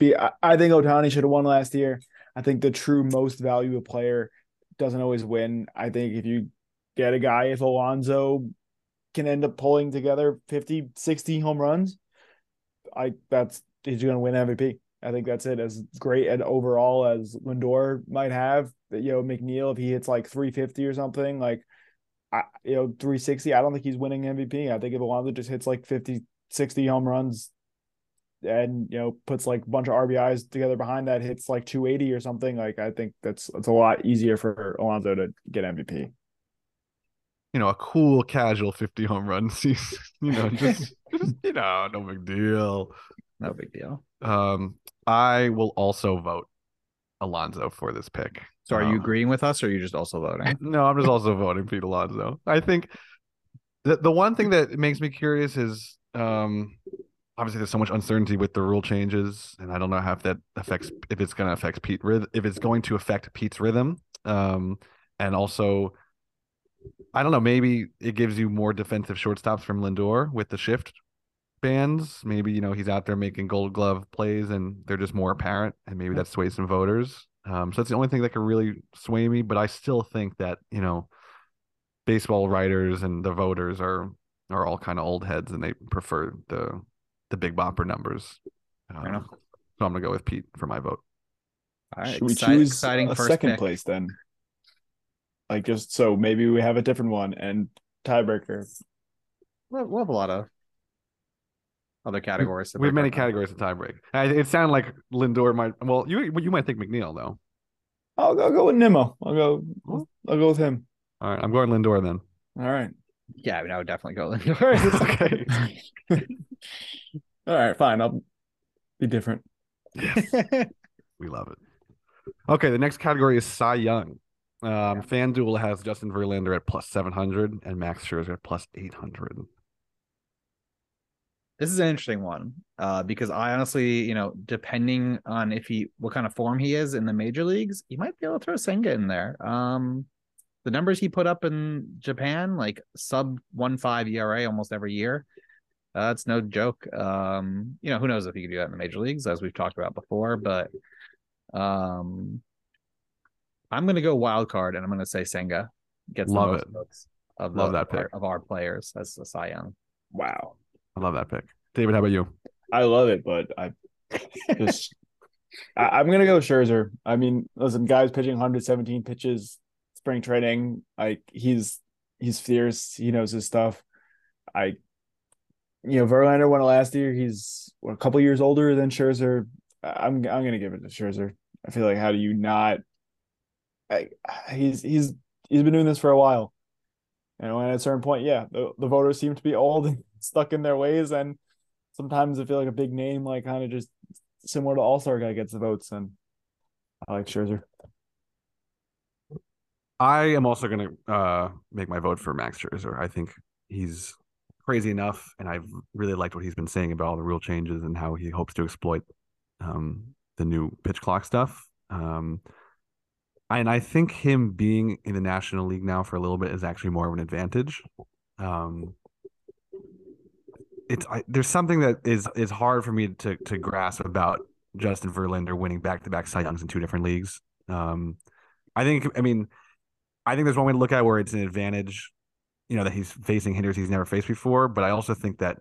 think Ohtani should have won last year. I think the true most valuable player doesn't always win. I think if you get a guy, if Alonso can end up pulling together 50, 60 home runs, he's going to win MVP. I think that's it. As great and overall as Lindor might have, McNeil, if he hits like 350 or something, 360, I don't think he's winning MVP. I think if Alonso just hits like 50, 60 home runs and, puts like a bunch of RBIs together behind that, hits like 280 or something, I think it's a lot easier for Alonso to get MVP. A cool casual 50 home run season, no big deal. No big deal. I will also vote Alonso for this pick. So are you agreeing with us, or are you just also voting? No, I'm just also voting Pete Alonso. I think the one thing that makes me curious is obviously there's so much uncertainty with the rule changes, and I don't know if it's going to affect Pete's rhythm. And also, I don't know, maybe it gives you more defensive shortstops from Lindor with the shift bands. Maybe, he's out there making Gold Glove plays and they're just more apparent, and maybe that sways some voters. So that's the only thing that could really sway me, but I still think that, baseball writers and the voters are all kind of old heads, and they prefer the big bopper numbers. So I'm going to go with Pete for my vote. All right. Should we choose a second pick? Place then? Just so maybe we have a different one and tiebreaker. We'll have a lot of other categories. We have many categories to tiebreak. It sounded like Lindor might. Well, you might think McNeil though. I'll go with Nimmo. I'll go with him. All right, I'm going Lindor then. All right. Yeah, I would definitely go Lindor. Okay. All right, fine. I'll be different. Yes. We love it. Okay, the next category is Cy Young. FanDuel has Justin Verlander at +700 and Max Scherzer at +800. This is an interesting one because I honestly, depending on what kind of form he is in the major leagues, you might be able to throw Senga in there. The numbers he put up in Japan, like sub 1.5 ERA almost every year, it's no joke. Who knows if he could do that in the major leagues, as we've talked about before, but. I'm going to go wild card, and I'm going to say Senga gets the most votes of our players as a Cy Young. Wow. I love that pick. David, how about you? I love it, but I'm going to go Scherzer. I mean, listen, guys pitching 117 pitches, spring training. He's fierce. He knows his stuff. Verlander won last year. He's a couple years older than Scherzer. I'm going to give it to Scherzer. I feel like, how do you not? He's been doing this for a while, and at a certain point, the voters seem to be old and stuck in their ways, and sometimes I feel like a big name, kind of just similar to All-Star guy, gets the votes, and I like Scherzer. I am also going to make my vote for Max Scherzer. I think he's crazy enough, and I've really liked what he's been saying about all the rule changes and how he hopes to exploit the new pitch clock stuff. And I think him being in the National League now for a little bit is actually more of an advantage. There's something that is hard for me to grasp about Justin Verlander winning back-to-back Cy Youngs in two different leagues. I think there's one way to look at it where it's an advantage, that he's facing hitters he's never faced before. But I also think that,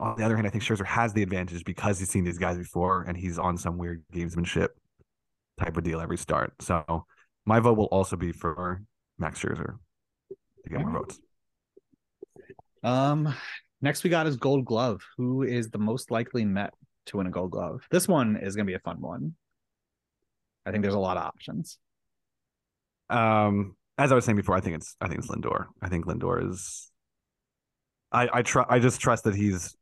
on the other hand, I think Scherzer has the advantage because he's seen these guys before and he's on some weird gamesmanship type of deal every start. So my vote will also be for Max Scherzer to get more votes. Next we got is Gold Glove. Who is the most likely Met to win a Gold Glove? This one is going to be a fun one. I think there's a lot of options. As I was saying before, I think it's Lindor. I think Lindor is. I just trust that he's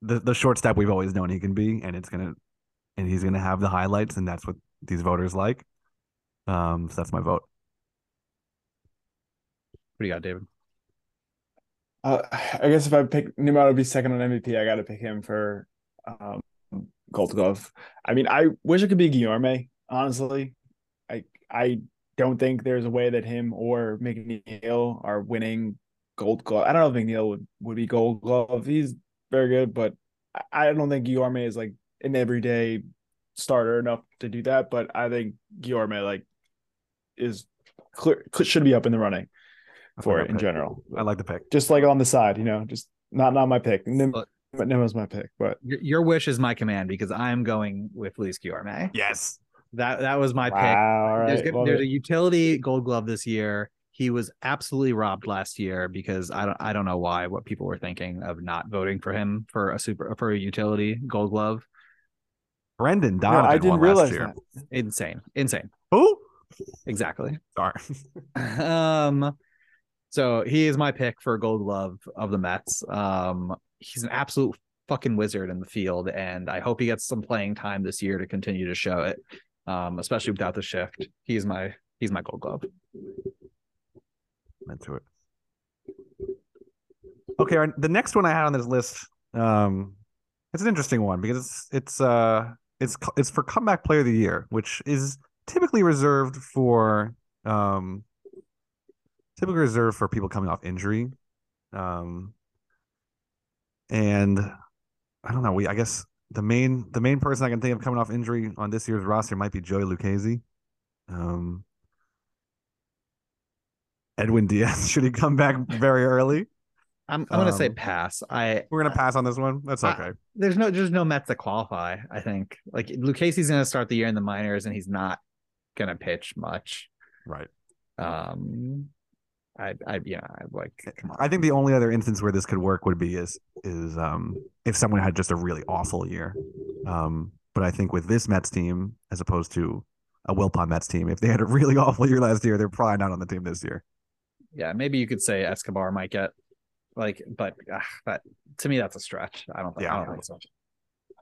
the shortstop we've always known he can be, and he's gonna have the highlights, and that's what these voters like. So that's my vote. What do you got, David? I guess if I pick Nimmo, it'd be second on MVP. I got to pick him for Gold Glove. I mean, I wish it could be Guillorme, honestly. I don't think there's a way that him or McNeil are winning Gold Glove. I don't know if McNeil would be Gold Glove. He's very good, but I don't think Guillorme is like an everyday starter enough to do that. But I think Guillorme like is clear, should be up in the running for it in general. I like the pick. Just like on the side, you know, just not my pick. But Nimmo's my pick. But your wish is my command because I'm going with Luis Guillorme. Yes. That was my pick. All right. There's a utility Gold Glove this year. He was absolutely robbed last year because I don't know why, what people were thinking of not voting for him for a utility Gold Glove. Brendan Donovan. No, I didn't realize that. Insane. Who? Exactly. Sorry. So he is my pick for Gold Glove of the Mets. He's an absolute fucking wizard in the field, and I hope he gets some playing time this year to continue to show it, especially without the shift. He's my Gold Glove. I'm into it. Okay, the next one I had on this list, it's an interesting one because it's for Comeback Player of the Year, which is typically reserved for people coming off injury. And I don't know. I guess the main person I can think of coming off injury on this year's roster might be Joey Lucchesi. Edwin Diaz, should he come back very early? I'm gonna say pass. We're gonna pass on this one. That's okay. There's no Mets that qualify. I think like Lucchesi's gonna start the year in the minors and he's not gonna pitch much. Right. Come on. I think the only other instance where this could work would be is if someone had just a really awful year. But I think with this Mets team, as opposed to a Wilpon Mets team, if they had a really awful year last year, they're probably not on the team this year. Yeah, maybe you could say Escobar might get but to me that's a stretch. I don't think so.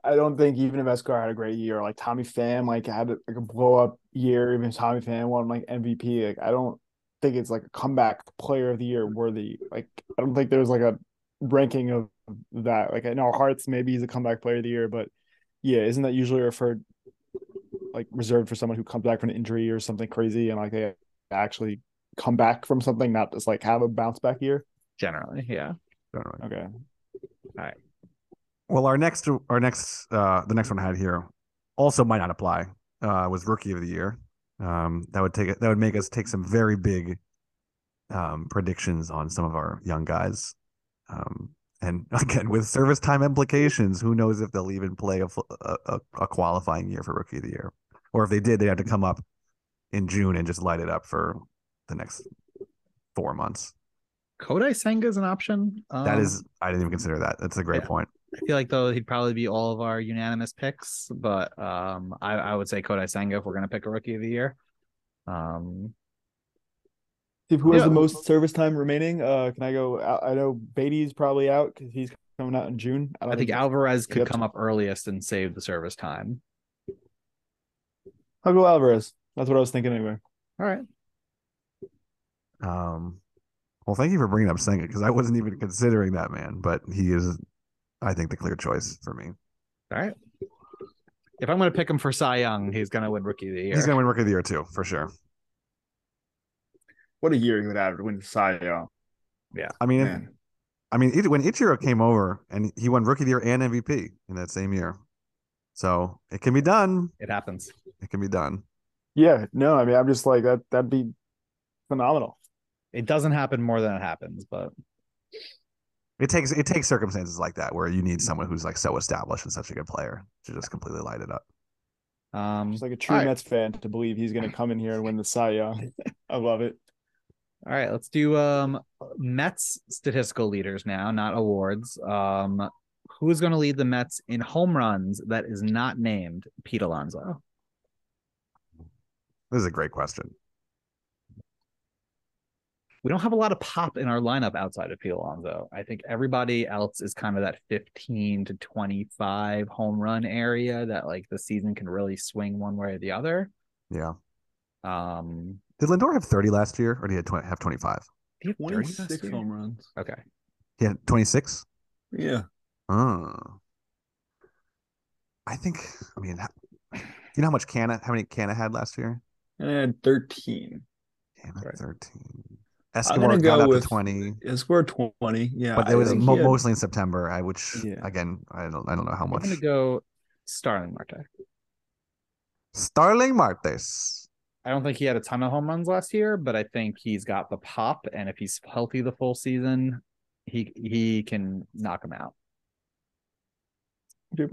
I don't think even if Escobar had a great year, like Tommy Pham had a blow up year, even if Tommy Pham won MVP, I don't think it's like a comeback player of the year worthy. I don't think there's a ranking of that. In our hearts, maybe he's a comeback player of the year, but yeah, isn't that usually reserved for someone who comes back from an injury or something crazy and they actually come back from something, not just have a bounce back year? Generally, yeah. Okay. All right. Well, the next one I had here also might not apply. Was Rookie of the Year. That would make us take some very big predictions on some of our young guys. And again, with service time implications, who knows if they'll even play a qualifying year for Rookie of the Year, or if they did, they'd have to come up in June and just light it up for the next 4 months. Kodai Senga is an option. I didn't even consider that. That's a great point. I feel though he'd probably be all of our unanimous picks, but I would say Kodai Senga if we're going to pick a Rookie of the Year. Who has the most service time remaining? Can I go? I know Baty's probably out because he's coming out in June. I think Alvarez could come up earliest and save the service time. I'll go Alvarez. That's what I was thinking anyway. All right. Well, thank you for bringing up Senga because I wasn't even considering that man, but he is, I think, the clear choice for me. All right. If I'm going to pick him for Cy Young, he's going to win Rookie of the Year. He's going to win Rookie of the Year too, for sure. What a year he would have to win Cy Young. Yeah. When Ichiro came over and he won Rookie of the Year and MVP in that same year. So it can be done. It happens. It can be done. Yeah. No, I'm just that'd be phenomenal. It doesn't happen more than it happens, but it takes circumstances like that where you need someone who's so established and such a good player to just completely light it up. Just a true Mets fan to believe he's going to come in here and win the Cy Young. I love it. All right, let's do Mets statistical leaders now, not awards. Who is going to lead the Mets in home runs that is not named Pete Alonso? This is a great question. We don't have a lot of pop in our lineup outside of Pete Alonso. I think everybody else is kind of that 15 to 25 home run area that the season can really swing one way or the other. Yeah. Did Lindor have 30 last year or did he have 25? He had 26 home runs. Okay. He had 26? Yeah. Oh. I think, I mean, do you know how many Canha had last year? 13. Damn it, right. 13. Escobar got up to 20. Escobar 20, yeah. But it was mostly in September, again, I don't know how much. I'm going to go Starling Marte. Starling Marte. I don't think he had a ton of home runs last year, but I think he's got the pop, and if he's healthy the full season, he can knock him out.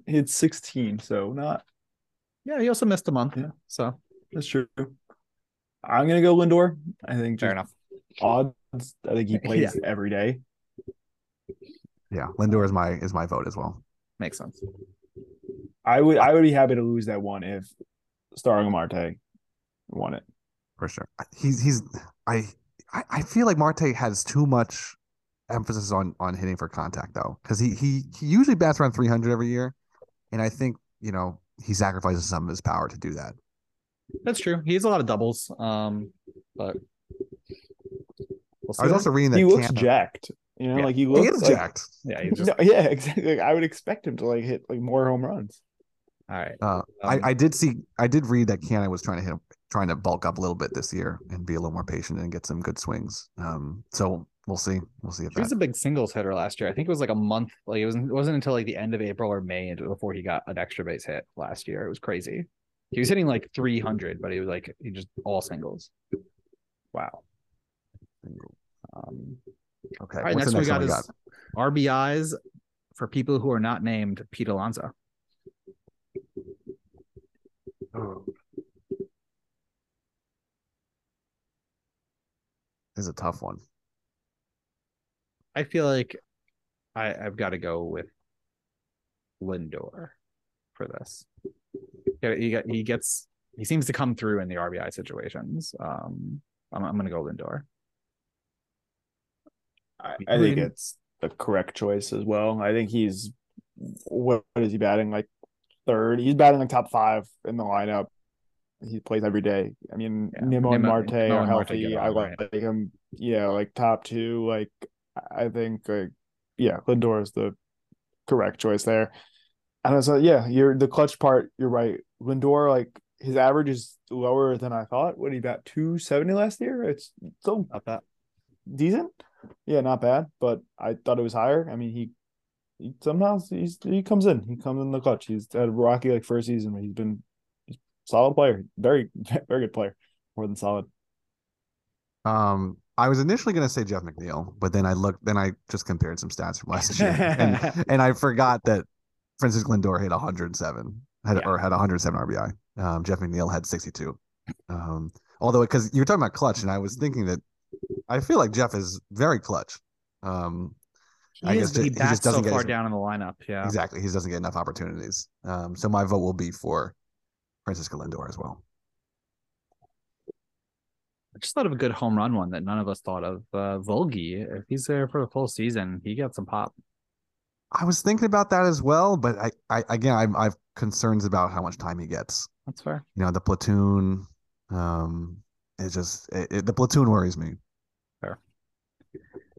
He had 16, so not. Yeah, he also missed a month. Yeah, so that's true. I'm gonna go Lindor. I think fair enough. Odds. I think he plays every day. Yeah, Lindor is my vote as well. Makes sense. I would be happy to lose that one if Starling Marte won it for sure. I feel like Marte has too much emphasis on hitting for contact though, because he usually bats around 300 every year, and I think he sacrifices some of his power to do that. That's true. He has a lot of doubles, but we'll I was also reading that he looks jacked. He looks jacked. Yeah, exactly. I would expect him to hit more home runs. All right. I did read that Canha was trying to bulk up a little bit this year and be a little more patient and get some good swings. So. We'll see. He was a big singles hitter last year. I think it was a month. It wasn't until the end of April or May before he got an extra base hit last year. It was crazy. He was hitting 300, but he was he just all singles. Wow. Okay. All right. Next we got RBIs for people who are not named Pete Alonso. Oh. This is a tough one. I feel like I've got to go with Lindor for this. He seems to come through in the RBI situations. I'm going to go Lindor. I think it's the correct choice as well. I think he's what is he batting third? He's batting top five in the lineup. He plays every day. I mean, Nimmo and Marte are healthy. I like him. Yeah, top two. I think, Lindor is the correct choice there. And I was you're the clutch part. You're right. Lindor, his average is lower than I thought. What, he bat 270 last year? It's still not bad. Decent? Yeah, not bad. But I thought it was higher. I mean, he somehow he comes in. He comes in the clutch. He's had a rocky first season, but he's a solid player. Very, very good player. More than solid. I was initially going to say Jeff McNeil, but then I just compared some stats from last year, and I forgot that Francisco Lindor hit 107, had 107 RBI. Jeff McNeil had 62. Although, because you were talking about clutch, and I was thinking that I feel like Jeff is very clutch. He bats so far down in the lineup. Yeah, exactly. He doesn't get enough opportunities. So my vote will be for Francisco Lindor as well. I just thought of a good home run one that none of us thought of. Vogelbach, if he's there for the full season, he got some pop. I was thinking about that as well, but I have concerns about how much time he gets. That's fair. The platoon, the platoon worries me. Fair.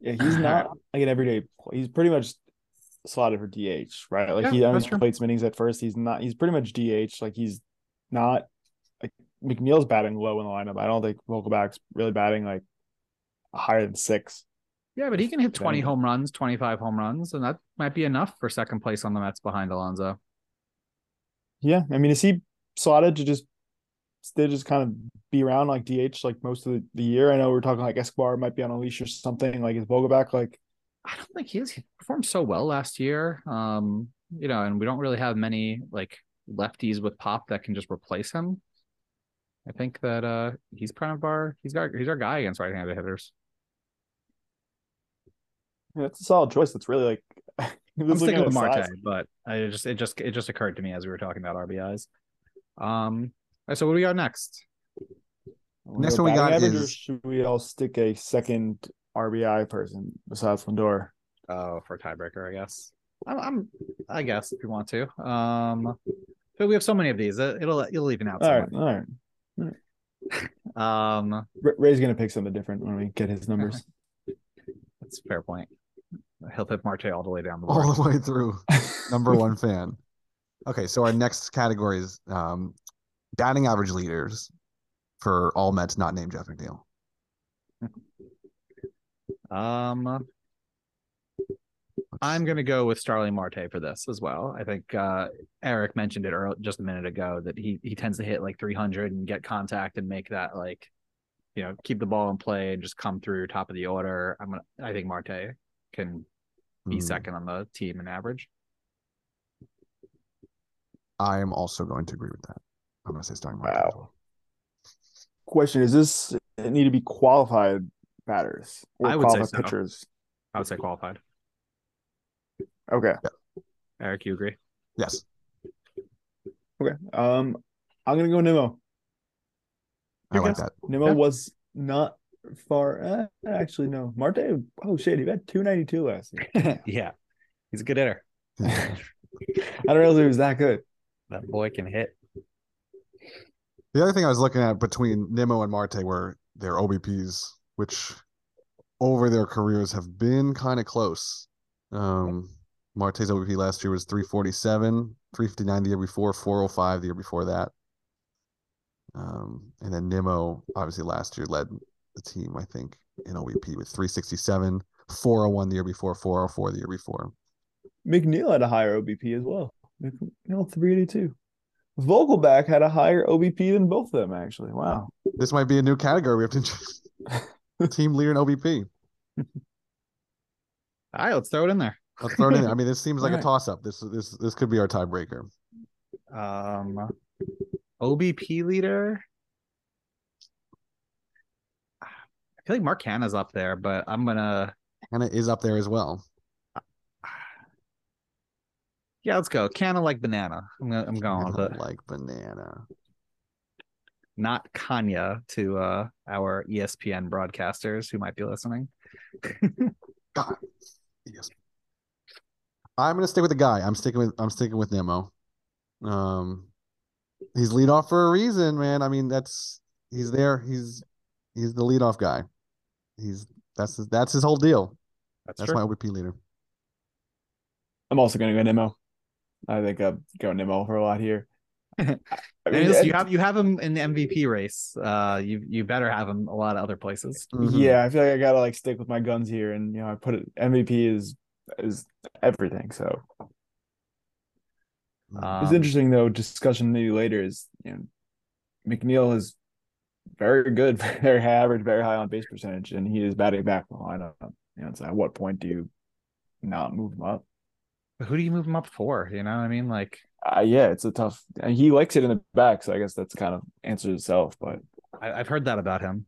Yeah, he's not an everyday. He's pretty much slotted for DH, right? He only plays innings at first. He's not. He's pretty much DH. He's not. McNeil's batting low in the lineup. I don't think Vogelbach's really batting higher than six. Yeah, but he can hit 20 home runs, 25 home runs, and that might be enough for second place on the Mets behind Alonso. Yeah, I mean, is he slotted to just kind of be around DH most of the year? I know we're talking Escobar might be on a leash or something. Is Vogelbach I don't think he is. He performed so well last year, and we don't really have many lefties with pop that can just replace him. I think that he's kind of he's our guy against right-handed hitters. Yeah, that's a solid choice. That's really I'm sticking with Marte, but it just occurred to me as we were talking about RBIs. All right, so what do we got next? Next one we got is, should we all stick a second RBI person besides Lindor? Oh, for a tiebreaker, I guess. I guess if you want to. But we have so many of these, you'll even out. All right. Ray's gonna pick something different when we get his numbers. That's a fair point. He'll pick Marte all the way down the board. All the way through. Number one fan. Okay, so our next category is batting average leaders for all Mets not named Jeff McNeil. I'm going to go with Starling Marte for this as well. I think Eric mentioned it just a minute ago that he tends to hit like 300 and get contact and make that, like, you know, keep the ball in play and just come through top of the order. I think Marte can be second on the team in average. I am also going to agree with that. I'm going to say Starling Marte. Wow. Well. Question, is this need to be qualified batters or qualified pitchers? I would say qualified. Okay. Yeah. Eric, you agree? Yes. Okay. I'm going to go Nimmo. I like that. Nimmo was not far. Actually, no. Marte, oh, shit. He had 292 last year. Yeah. He's a good hitter. I don't realize he was that good. That boy can hit. The other thing I was looking at between Nimmo and Marte were their OBPs, which over their careers have been kind of close. Marte's OBP last year was 347, 359 the year before, 405 the year before that. And then Nimmo, obviously, last year led the team, I think, in OBP with 367, 401 the year before, 404 the year before. McNeil had a higher OBP as well. McNeil 382. Vogelbach had a higher OBP than both of them, actually. Wow. This might be a new category. We have to introduce team leader and OBP. All right, let's throw it in there. Let's throw it in there. I mean, this seems like a toss-up. This could be our tiebreaker. OBP leader? I feel like Mark Canha's up there, but I'm going to... Canha is up there as well. Yeah, let's go. Canha like banana. I'm going with it. Like banana. Not Kanya to our ESPN broadcasters who might be listening. God. Yes. I'm gonna stick with the guy. I'm sticking with Nimmo. He's leadoff for a reason, man. I mean, he's there. He's the leadoff guy. That's his whole deal. That's my OBP leader. I'm also gonna go Nimmo. I think I'm going Nimmo for a lot here. I mean, you have him in the MVP race. You better have him a lot of other places. Mm-hmm. Yeah, I feel like I gotta like stick with my guns here, and you know I put it. MVP is everything. So it's interesting though. Discussion maybe later is you know McNeil is very good, very high average, very high on base percentage, and he is batting back from the lineup. You know, it's like, at what point do you not move him up? But who do you move him up for? You know what I mean? Like. Yeah, it's a tough. And he likes it in the back, so I guess that's kind of answers itself. But I've heard that about him.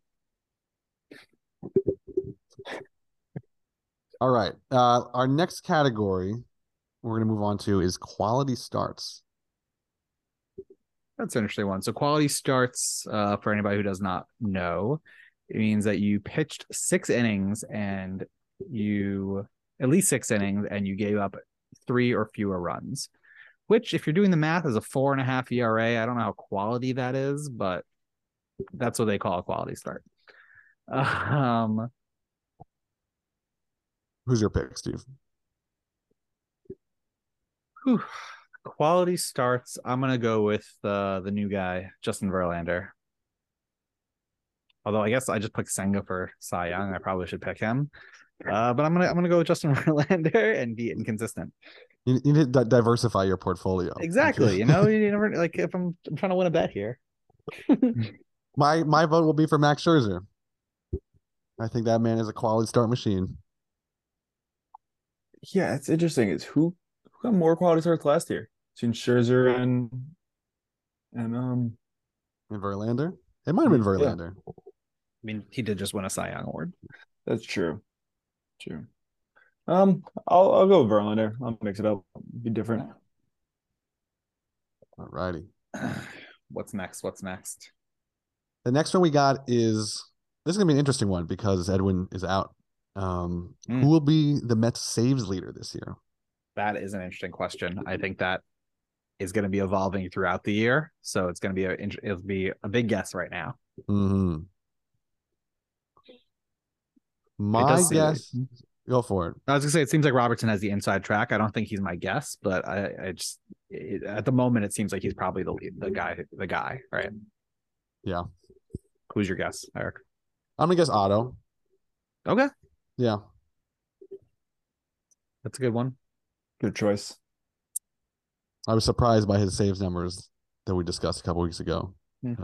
All right, our next category we're going to move on to is quality starts. That's an interesting one. So quality starts, for anybody who does not know, it means that you pitched at least six innings, and you gave up three or fewer runs. Which, if you're doing the math, is a 4.5 ERA. I don't know how quality that is, but that's what they call a quality start. Who's your pick, Steve? Whew. Quality starts. I'm going to go with the new guy, Justin Verlander. Although I guess I just picked Senga for Cy Young. I probably should pick him. But I'm gonna go with Justin Verlander and be inconsistent. You need to diversify your portfolio. Exactly. You know, you never like if I'm trying to win a bet here. My vote will be for Max Scherzer. I think that man is a quality start machine. Yeah, it's interesting. It's who got more quality starts last year between Scherzer and Verlander. It might have been Verlander. Yeah. I mean, he did just win a Cy Young award. That's true. True. I'll go with Verlander. I'll mix it up. It'll be different. All righty. What's next? The next one we got is gonna be an interesting one because Edwin is out. Who will be the Mets saves leader this year? That is an interesting question. I think that is going to be evolving throughout the year, so it's going to be it'll be a big guess right now. Mm-hmm. My guess Go for it. I was gonna say, it seems like Robertson has the inside track. I don't think he's my guess, but I just at the moment it seems like he's probably the guy, right? Yeah. Who's your guess, Eric? I'm gonna guess Otto. Okay. Yeah. That's a good one. Good choice. I was surprised by his saves numbers that we discussed a couple weeks ago. Yeah.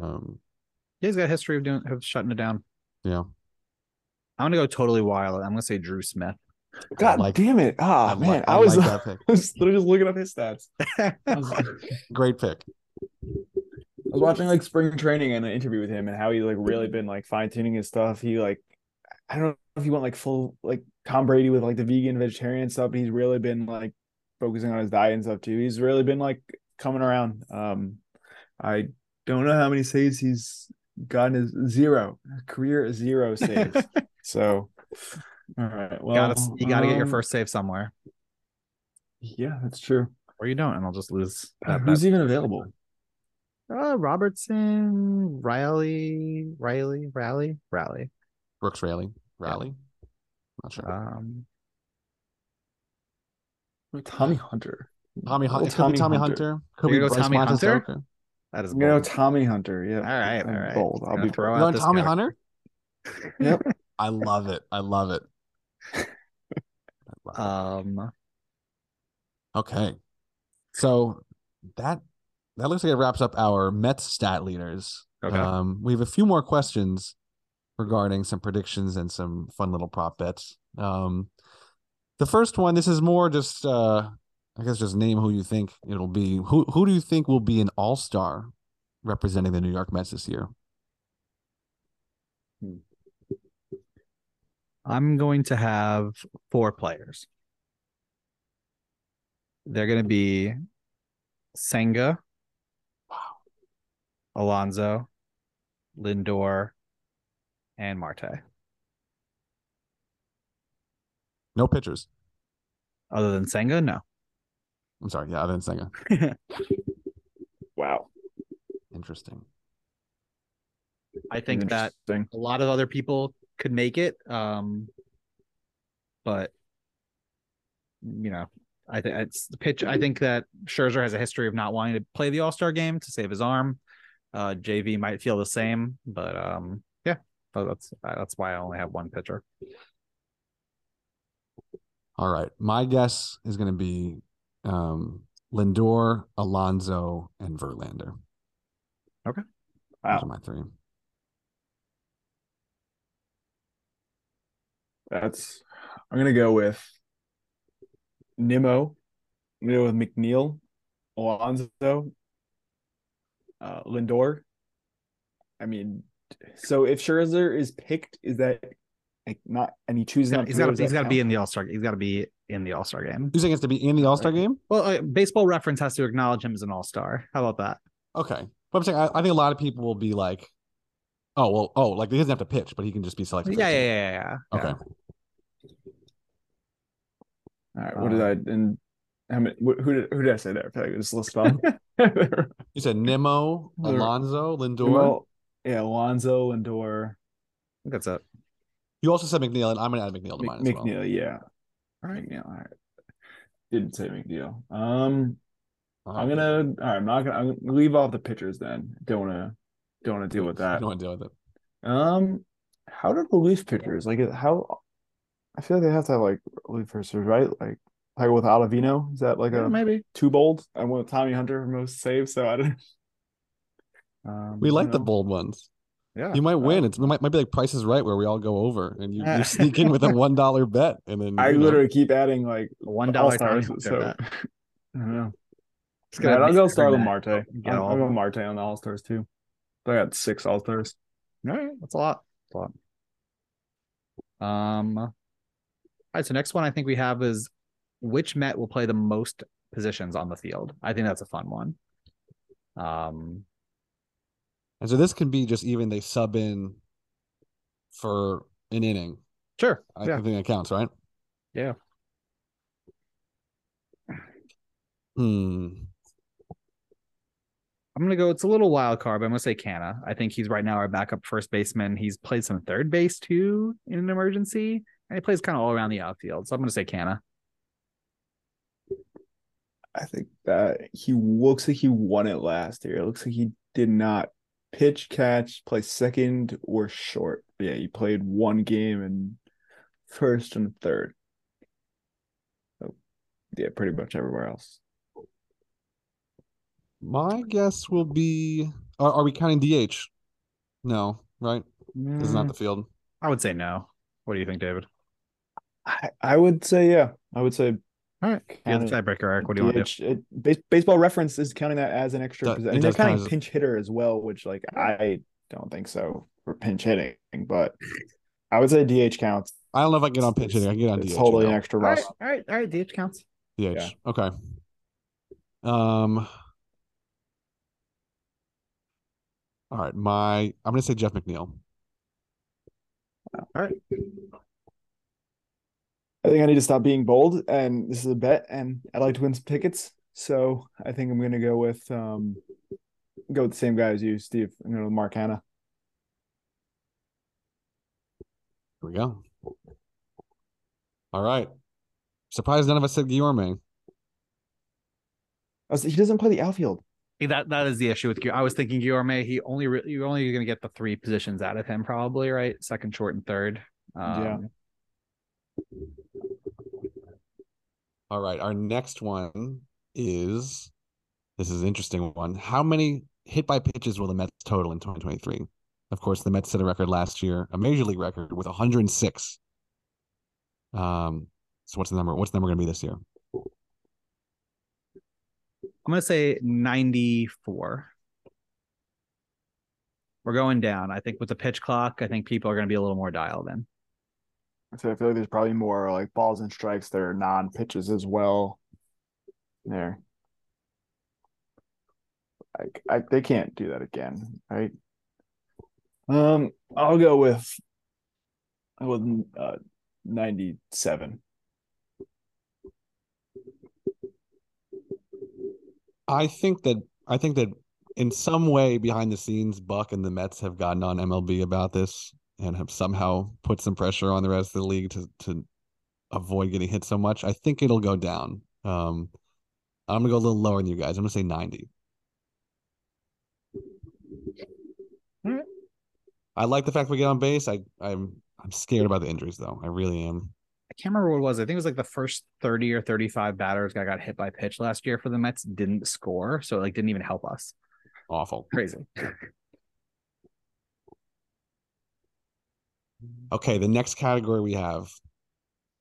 He's got a history of shutting it down. Yeah. I'm gonna go totally wild. I'm gonna say Drew Smith. God damn it! Ah, man, I was literally just looking up his stats. Great pick. I was watching like spring training and an interview with him and how he like really been like fine tuning his stuff. He like, I don't know if he went like full like Tom Brady with like the vegan vegetarian stuff, but he's really been like focusing on his diet and stuff too. He's really been like coming around. I don't know how many saves he's gotten. Career zero saves. So, all right. Well, you gotta get your first save somewhere. Yeah, that's true. Or you don't, and I'll just lose. Who's even available? Robertson, Riley, Brooks, Riley. Not sure. Tommy Hunter. Could we go Tommy Hunter? That is. Go Tommy Hunter. Yeah. All right. Bold. I'll be throwing out Tommy Hunter. Yep. I love it. Okay. So that looks like it wraps up our Mets stat leaders. Okay. We have a few more questions regarding some predictions and some fun little prop bets. The first one, this is more just I guess just name who you think it'll be. Who do you think will be an all-star representing the New York Mets this year? I'm going to have four players. They're going to be Senga, Alonso, Lindor, and Marte. No pitchers. Other than Senga? No. I'm sorry. Yeah, other than Senga. Wow. Interesting. I think that a lot of other people could make it, but you know, I think it's the pitch. I think that Scherzer has a history of not wanting to play the All-Star game to save his arm. JV might feel the same, but yeah, that's why I only have one pitcher. All right, my guess is going to be Lindor, Alonso, and Verlander. Okay, wow. Those are my three. I'm going to go with Nimmo. I'm going to go with McNeil, Alonso, Lindor. I mean, so if Scherzer is picked, is that like not, and he chooses not to go, he's got to be in the All-Star. He's got to be in the All-Star game. You think he has to be in the All-Star game? Well, Baseball Reference has to acknowledge him as an All-Star. How about that? Okay. But I'm saying, I think a lot of people will be like, like he doesn't have to pitch, but he can just be selected. Yeah. Okay. All right. What did who did I say there? I feel like I just listed on. You said Nimmo, Alonso, Lindor. Alonso, Lindor. I think that's it. You also said McNeil, and I'm gonna add McNeil to mine as well. McNeil, yeah. All right, McNeil. All right. Didn't say McNeil. I'm gonna leave off the pitchers then. Don't want to deal with that. How do relief pitchers like? How I feel like they have to have like relief pitchers, right? Like with Ottavino, is that like a maybe too bold? I went with Tommy Hunter for most saves, so I don't. We like the bold ones. Yeah, you might win. It might be like Price is Right, where we all go over, and you sneak in with a $1 bet, and then literally keep adding like $1 stars. So I don't know. I'll go Starling Marte. I'll go Marte on the All Stars too. I got 6 All-Stars. All right. That's a lot. All right. So next one I think we have is which Met will play the most positions on the field. I think that's a fun one. And so this can be just even they sub in for an inning. Sure. I think that counts, right? Yeah. I'm going to go, it's a little wild card, but I'm going to say Canha. I think he's right now our backup first baseman. He's played some third base too in an emergency. And he plays kind of all around the outfield. So I'm going to say Canha. I think that he looks like he won it last year. It looks like he did not pitch, catch, play second, or short. Yeah, he played one game in first and third. So, yeah, pretty much everywhere else. My guess will be, are we counting DH? No, right? This is not the field. I would say no. What do you think, David? I would say, yeah. I would say. All right. Yeah, the tiebreaker, Eric. What do you want to do? Baseball Reference is counting that as an extra position. They're counting pinch hitter as well, which, like, I don't think so for pinch hitting, but I would say DH counts. I don't know if I get on pinch hitting. I get on DH. Totally an extra roster. All right. DH counts. DH. Yeah. Okay. All right. I'm going to say Jeff McNeil. All right. I think I need to stop being bold, and this is a bet, and I'd like to win some tickets. So I think I'm going to go with the same guy as you, Steve. I'm going to Mark Canha. Here we go. All right. Surprised none of us said Guillorme. He doesn't play the outfield. That is the issue with Guillorme. I was thinking Guillorme. You're only going to get the three positions out of him, probably, right? Second, short, and third. Yeah. All right, our next one is, this is an interesting one. How many hit by pitches will the Mets total in 2023? Of course, the Mets set a record last year, a major league record with 106. So what's the number? What's the number going to be this year? I'm going to say 94. We're going down. I think with the pitch clock, I think people are going to be a little more dialed in. So I feel like there's probably more like balls and strikes that are non-pitches as well. There, they can't do that again, right? I'll go with 97. I think that in some way behind the scenes, Buck and the Mets have gotten on MLB about this and have somehow put some pressure on the rest of the league to avoid getting hit so much. I think it'll go down. I'm going to go a little lower than you guys. I'm going to say 90. All right. I like the fact we get on base. I'm scared about the injuries, though. I really am. I can't remember what it was. I think it was like the first 30 or 35 batters that got hit by pitch last year for the Mets didn't score, so it like didn't even help us. Awful. Crazy. Okay, the next category we have,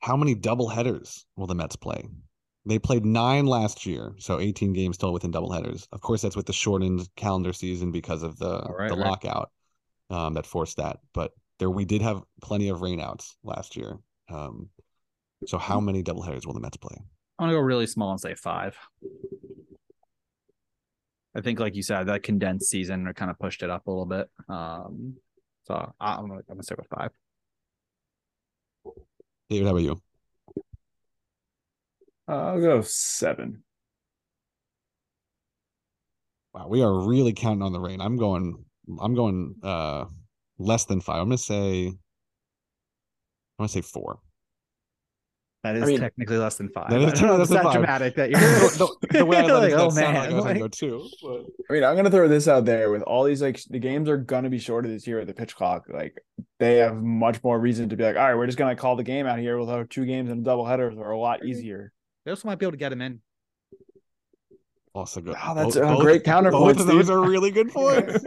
how many doubleheaders will the Mets play? They played 9 last year, so 18 games still within doubleheaders. Of course, that's with the shortened calendar season because of the lockout that forced that. But we did have plenty of rainouts last year. So how many doubleheaders will the Mets play? I'm going to go really small and say 5. I think, like you said, that condensed season kind of pushed it up a little bit. So I'm going to start with 5. David, how about you? I'll go 7. Wow, we are really counting on the rain. I'm going less than 5. I'm going to say 4. That is technically less than 5. That's not dramatic. That you're the way I let it sound like I was going to go 2. But I mean, I'm going to throw this out there. With all these, like, the games are going to be shorter this year at the pitch clock. Like, they have much more reason to be like, all right, we're just going to call the game out here. We'll have 2 games and doubleheaders are a lot easier. They also might be able to get him in. Also good. Wow, that's a great counterpoint. Both of those are really good points.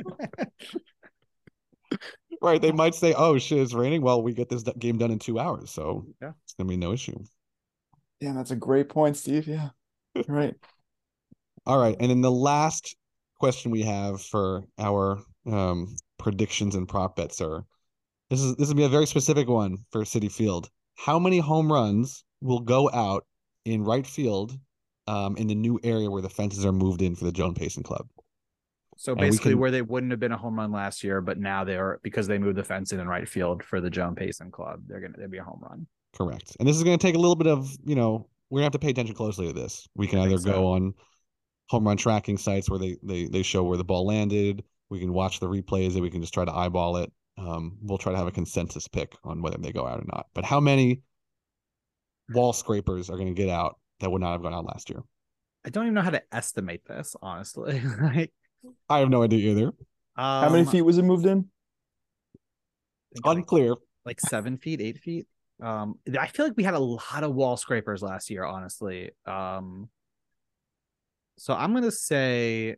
Right, they might say, "Oh shit, it's raining." Well, we get this game done in 2 hours, so yeah, it's gonna be no issue. Yeah, that's a great point, Steve. Yeah, right. All right, and then the last question we have for our predictions and prop bets are: this will be a very specific one for Citi Field. How many home runs will go out in right field in the new area where the fences are moved in for the Joan Payson Club? So basically where they wouldn't have been a home run last year, but now they are, because they moved the fence in right field for the Joan Payson Club, they'll be a home run. Correct. And this is going to take a little bit of, we're going to have to pay attention closely to this. We can either go on home run tracking sites where they show where the ball landed. We can watch the replays and we can just try to eyeball it. We'll try to have a consensus pick on whether they go out or not. But how many wall scrapers are going to get out that would not have gone out last year? I don't even know how to estimate this, honestly. Like, I have no idea either. How many feet was it moved in? Unclear. Like 7 feet, 8 feet. I feel like we had a lot of wall scrapers last year, honestly. So I'm going to say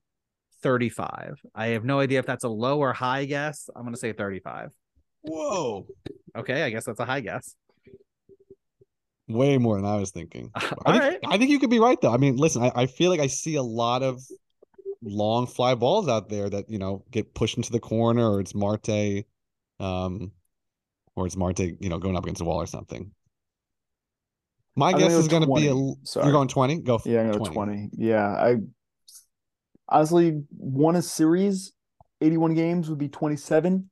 35. I have no idea if that's a low or high guess. I'm going to say 35. Whoa. Okay, I guess that's a high guess. Way more than I was thinking. I think you could be right, though. I mean, listen, I feel like I see a lot of long fly balls out there that, you know, get pushed into the corner, or it's Marte, you know, going up against the wall or something. My guess is going to be you're going 20? Go for 20. Yeah, I honestly won a series. 81 games would be 27,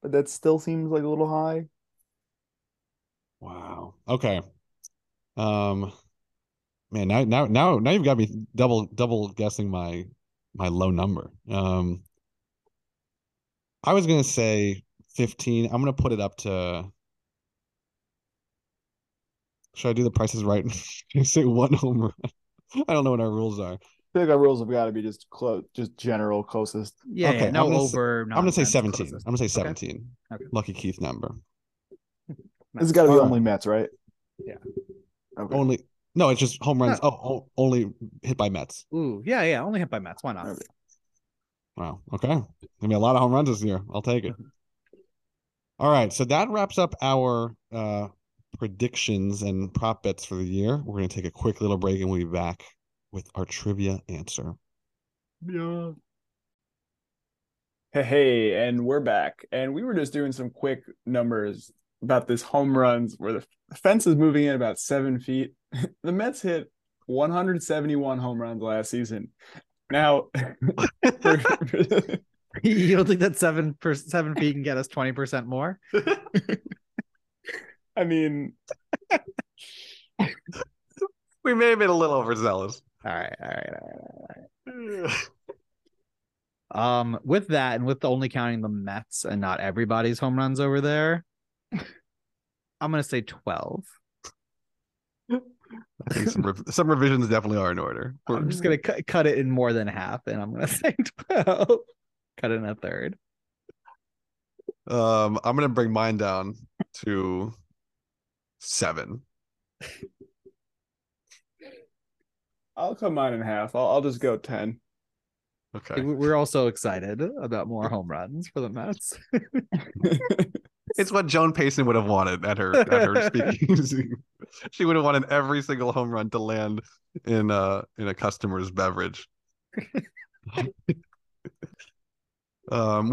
but that still seems like a little high. Wow. Okay. Man, now you've got me double guessing my low number. I was gonna say 15. I'm gonna put it up to. Should I do the prices right? Say one home run. I don't know what our rules are. I feel like our rules have got to be just close, just general closest. Yeah, okay, yeah, no over. I'm gonna say 17. Closest. I'm gonna say 17. Okay. Lucky Keith number. This has got to be only Mets, right? Yeah. Okay. Only. No, it's just home runs. No. Oh, only hit by Mets. Ooh, yeah, only hit by Mets. Why not? Wow. Okay. There's gonna be a lot of home runs this year. I'll take it. All right. So that wraps up our predictions and prop bets for the year. We're gonna take a quick little break, and we'll be back with our trivia answer. Yeah. Hey, and we're back, and we were just doing some quick numbers about this home runs where the fence is moving in about 7 feet. The Mets hit 171 home runs last season. Now, you don't think that 7 feet can get us 20% more? I mean, we may have been a little overzealous. All right. With that, and with only counting the Mets and not everybody's home runs over there, I'm going to say 12. I think some revisions definitely are in order. I'm just going to cut it in more than half, and I'm going to say 12. Cut in a third. I'm going to bring mine down to 7. I'll cut mine in half. I'll just go 10. Okay. We're also excited about more home runs for the Mets. It's what Joan Payson would have wanted at her speaking. She would have wanted every single home run to land in a customer's beverage. We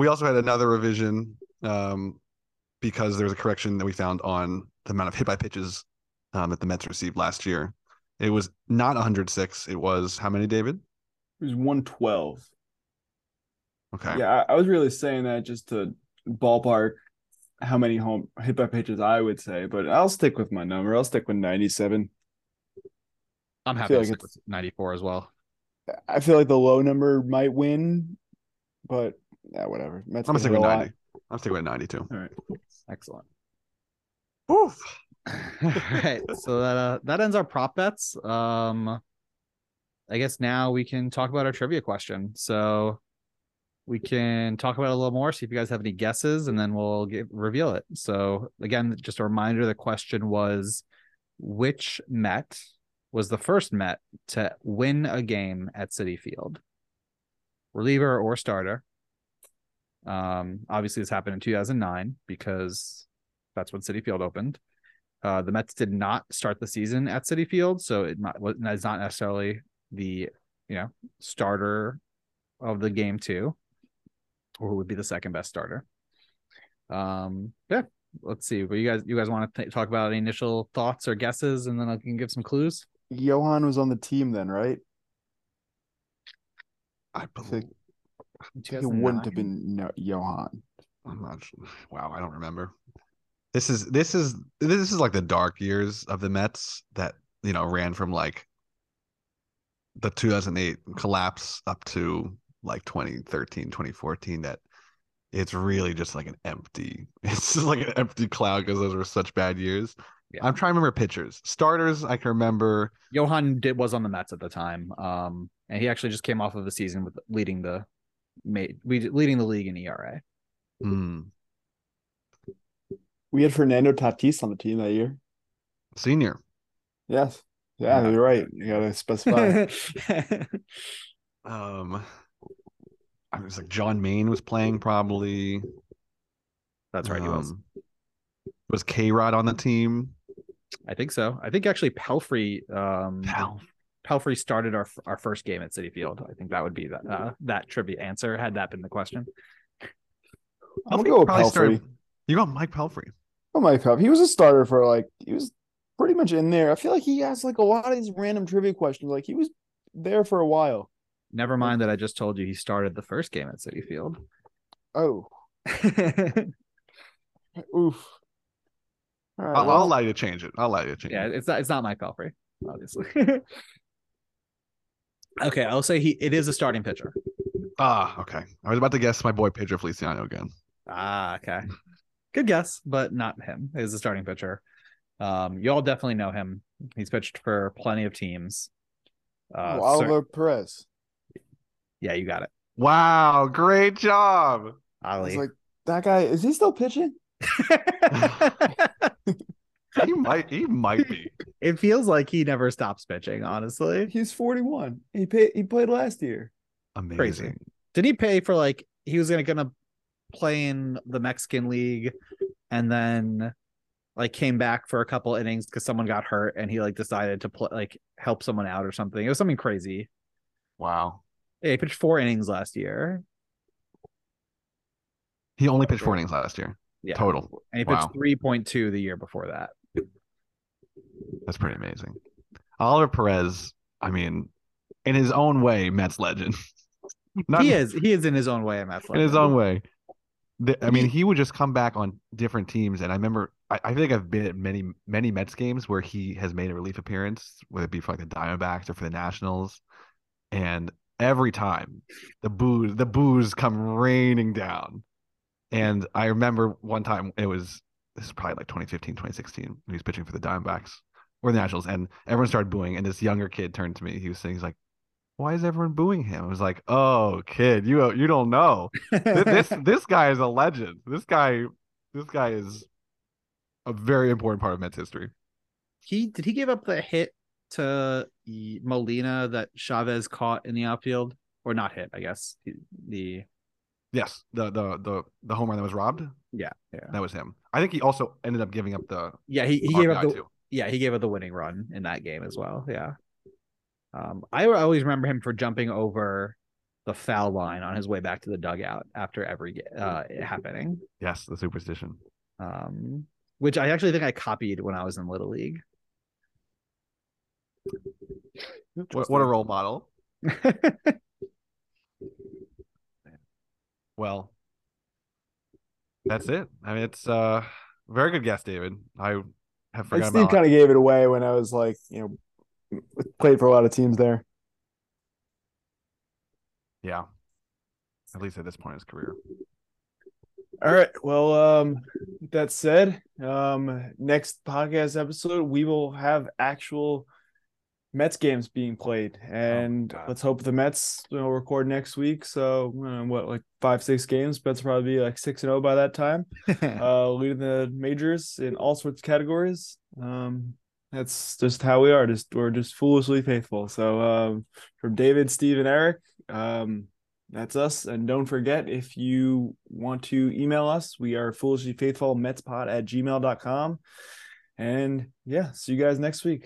also had another revision because there was a correction that we found on the amount of hit by pitches that the Mets received last year. It was not 106. It was how many, David? It was 112. Okay. Yeah, I was really saying that just to ballpark how many home hit by pitches I would say, but I'll stick with my number. I'll stick with 97. I'm happy to stick with 94 as well. I feel like the low number might win, but yeah, whatever. Mets I'm sticking with 90. I'm sticking with 92. All right, excellent. Oof. All right, so that ends our prop bets. I guess now we can talk about our trivia question. So we can talk about it a little more, see if you guys have any guesses, and then we'll reveal it. So again, just a reminder, the question was, which Met was the first Met to win a game at Citi Field? Reliever or starter? Obviously, this happened in 2009 because that's when Citi Field opened. The Mets did not start the season at Citi Field, so it's not necessarily the starter of the game too, or who would be the second best starter. Let's see. Well, you guys want to talk about any initial thoughts or guesses, and then I can give some clues. Johan was on the team then, right? I think it wouldn't have been Johan. I'm not sure. Wow, I don't remember. This is like the dark years of the Mets that ran from like the 2008 collapse up to like 2013, 2014, that it's really just like an empty, it's just like an empty cloud because those were such bad years. Yeah. I'm trying to remember pitchers. Starters, I can remember. Johan was on the Mets at the time, and he actually just came off of a season with leading the league in ERA. Mm. We had Fernando Tatis on the team that year. Senior. Yes. Yeah, you're right. You got to specify. I was like John Mayne was playing probably. That's right. He was. Was K-Rod on the team? I think so. I think actually Pelfrey started our first game at Citi Field. I think that would be that trivia answer had that been the question. I'll go with Pelfrey. You got Mike Pelfrey. Oh, Mike Pelfrey. He was a starter for he was pretty much in there. I feel like he has a lot of these random trivia questions. He was there for a while. Never mind that I just told you he started the first game at Citi Field. Oh. Oof. All right, I'll allow you to change it. Yeah, it's not Mike Pelfrey, obviously. Okay, I'll say it is a starting pitcher. Ah, okay. I was about to guess my boy Pedro Feliciano again. Ah, okay. Good guess, but not him. It is a starting pitcher. You all definitely know him. He's pitched for plenty of teams. Oliver Perez. Yeah, you got it. Wow, great job. Ollie. That guy, is he still pitching? He might be. It feels like he never stops pitching, honestly. He's 41. He played last year. Amazing. Crazy. Did he pay for he was gonna play in the Mexican League and then came back for a couple innings because someone got hurt and he decided to play, help someone out or something. It was something crazy. Wow. Yeah, he pitched 4 innings last year. He only pitched 4 innings last year. Yeah. Total. And he pitched 3.2 the year before that. That's pretty amazing. Oliver Perez, I mean, in his own way, Mets legend. He is in his own way a Mets legend. In his own way. I mean, he would just come back on different teams. And I remember, I think I've been at many, many Mets games where he has made a relief appearance, whether it be for the Diamondbacks or for the Nationals. And every time the boos come raining down. And I remember one time, this is probably 2015, 2016, when he was pitching for the Diamondbacks or the Nationals, and everyone started booing. And this younger kid turned to me. He was saying, why is everyone booing him? I was like, oh, kid, you don't know. This guy is a legend. This guy is a very important part of Mets history. Did he give up the hit to Molina that Chavez caught in the outfield? Or not hit, I guess. Yes, the home run that was robbed. Yeah, that was him. I think he also ended up giving up the he gave up the winning run in that game as well. Yeah, I always remember him for jumping over the foul line on his way back to the dugout after every it happening. Yes, the superstition, which I actually think I copied when I was in Little League. What a role model. Well, that's it. I mean, it's very good guess, David. I have forgotten. Steve kind of gave it away when I was played for a lot of teams there. Yeah, at least at this point in his career. All right. Well, with that said, next podcast episode we will have actual Mets games being played, and let's hope the Mets will record next week. So 5-6 games. Mets will probably be 6-0 by that time, leading the majors in all sorts of categories. That's just how we are. We're just foolishly faithful. So from David, Steve, and Eric, that's us. And don't forget, if you want to email us, we are foolishlyfaithfulmetspod@gmail.com. And yeah, see you guys next week.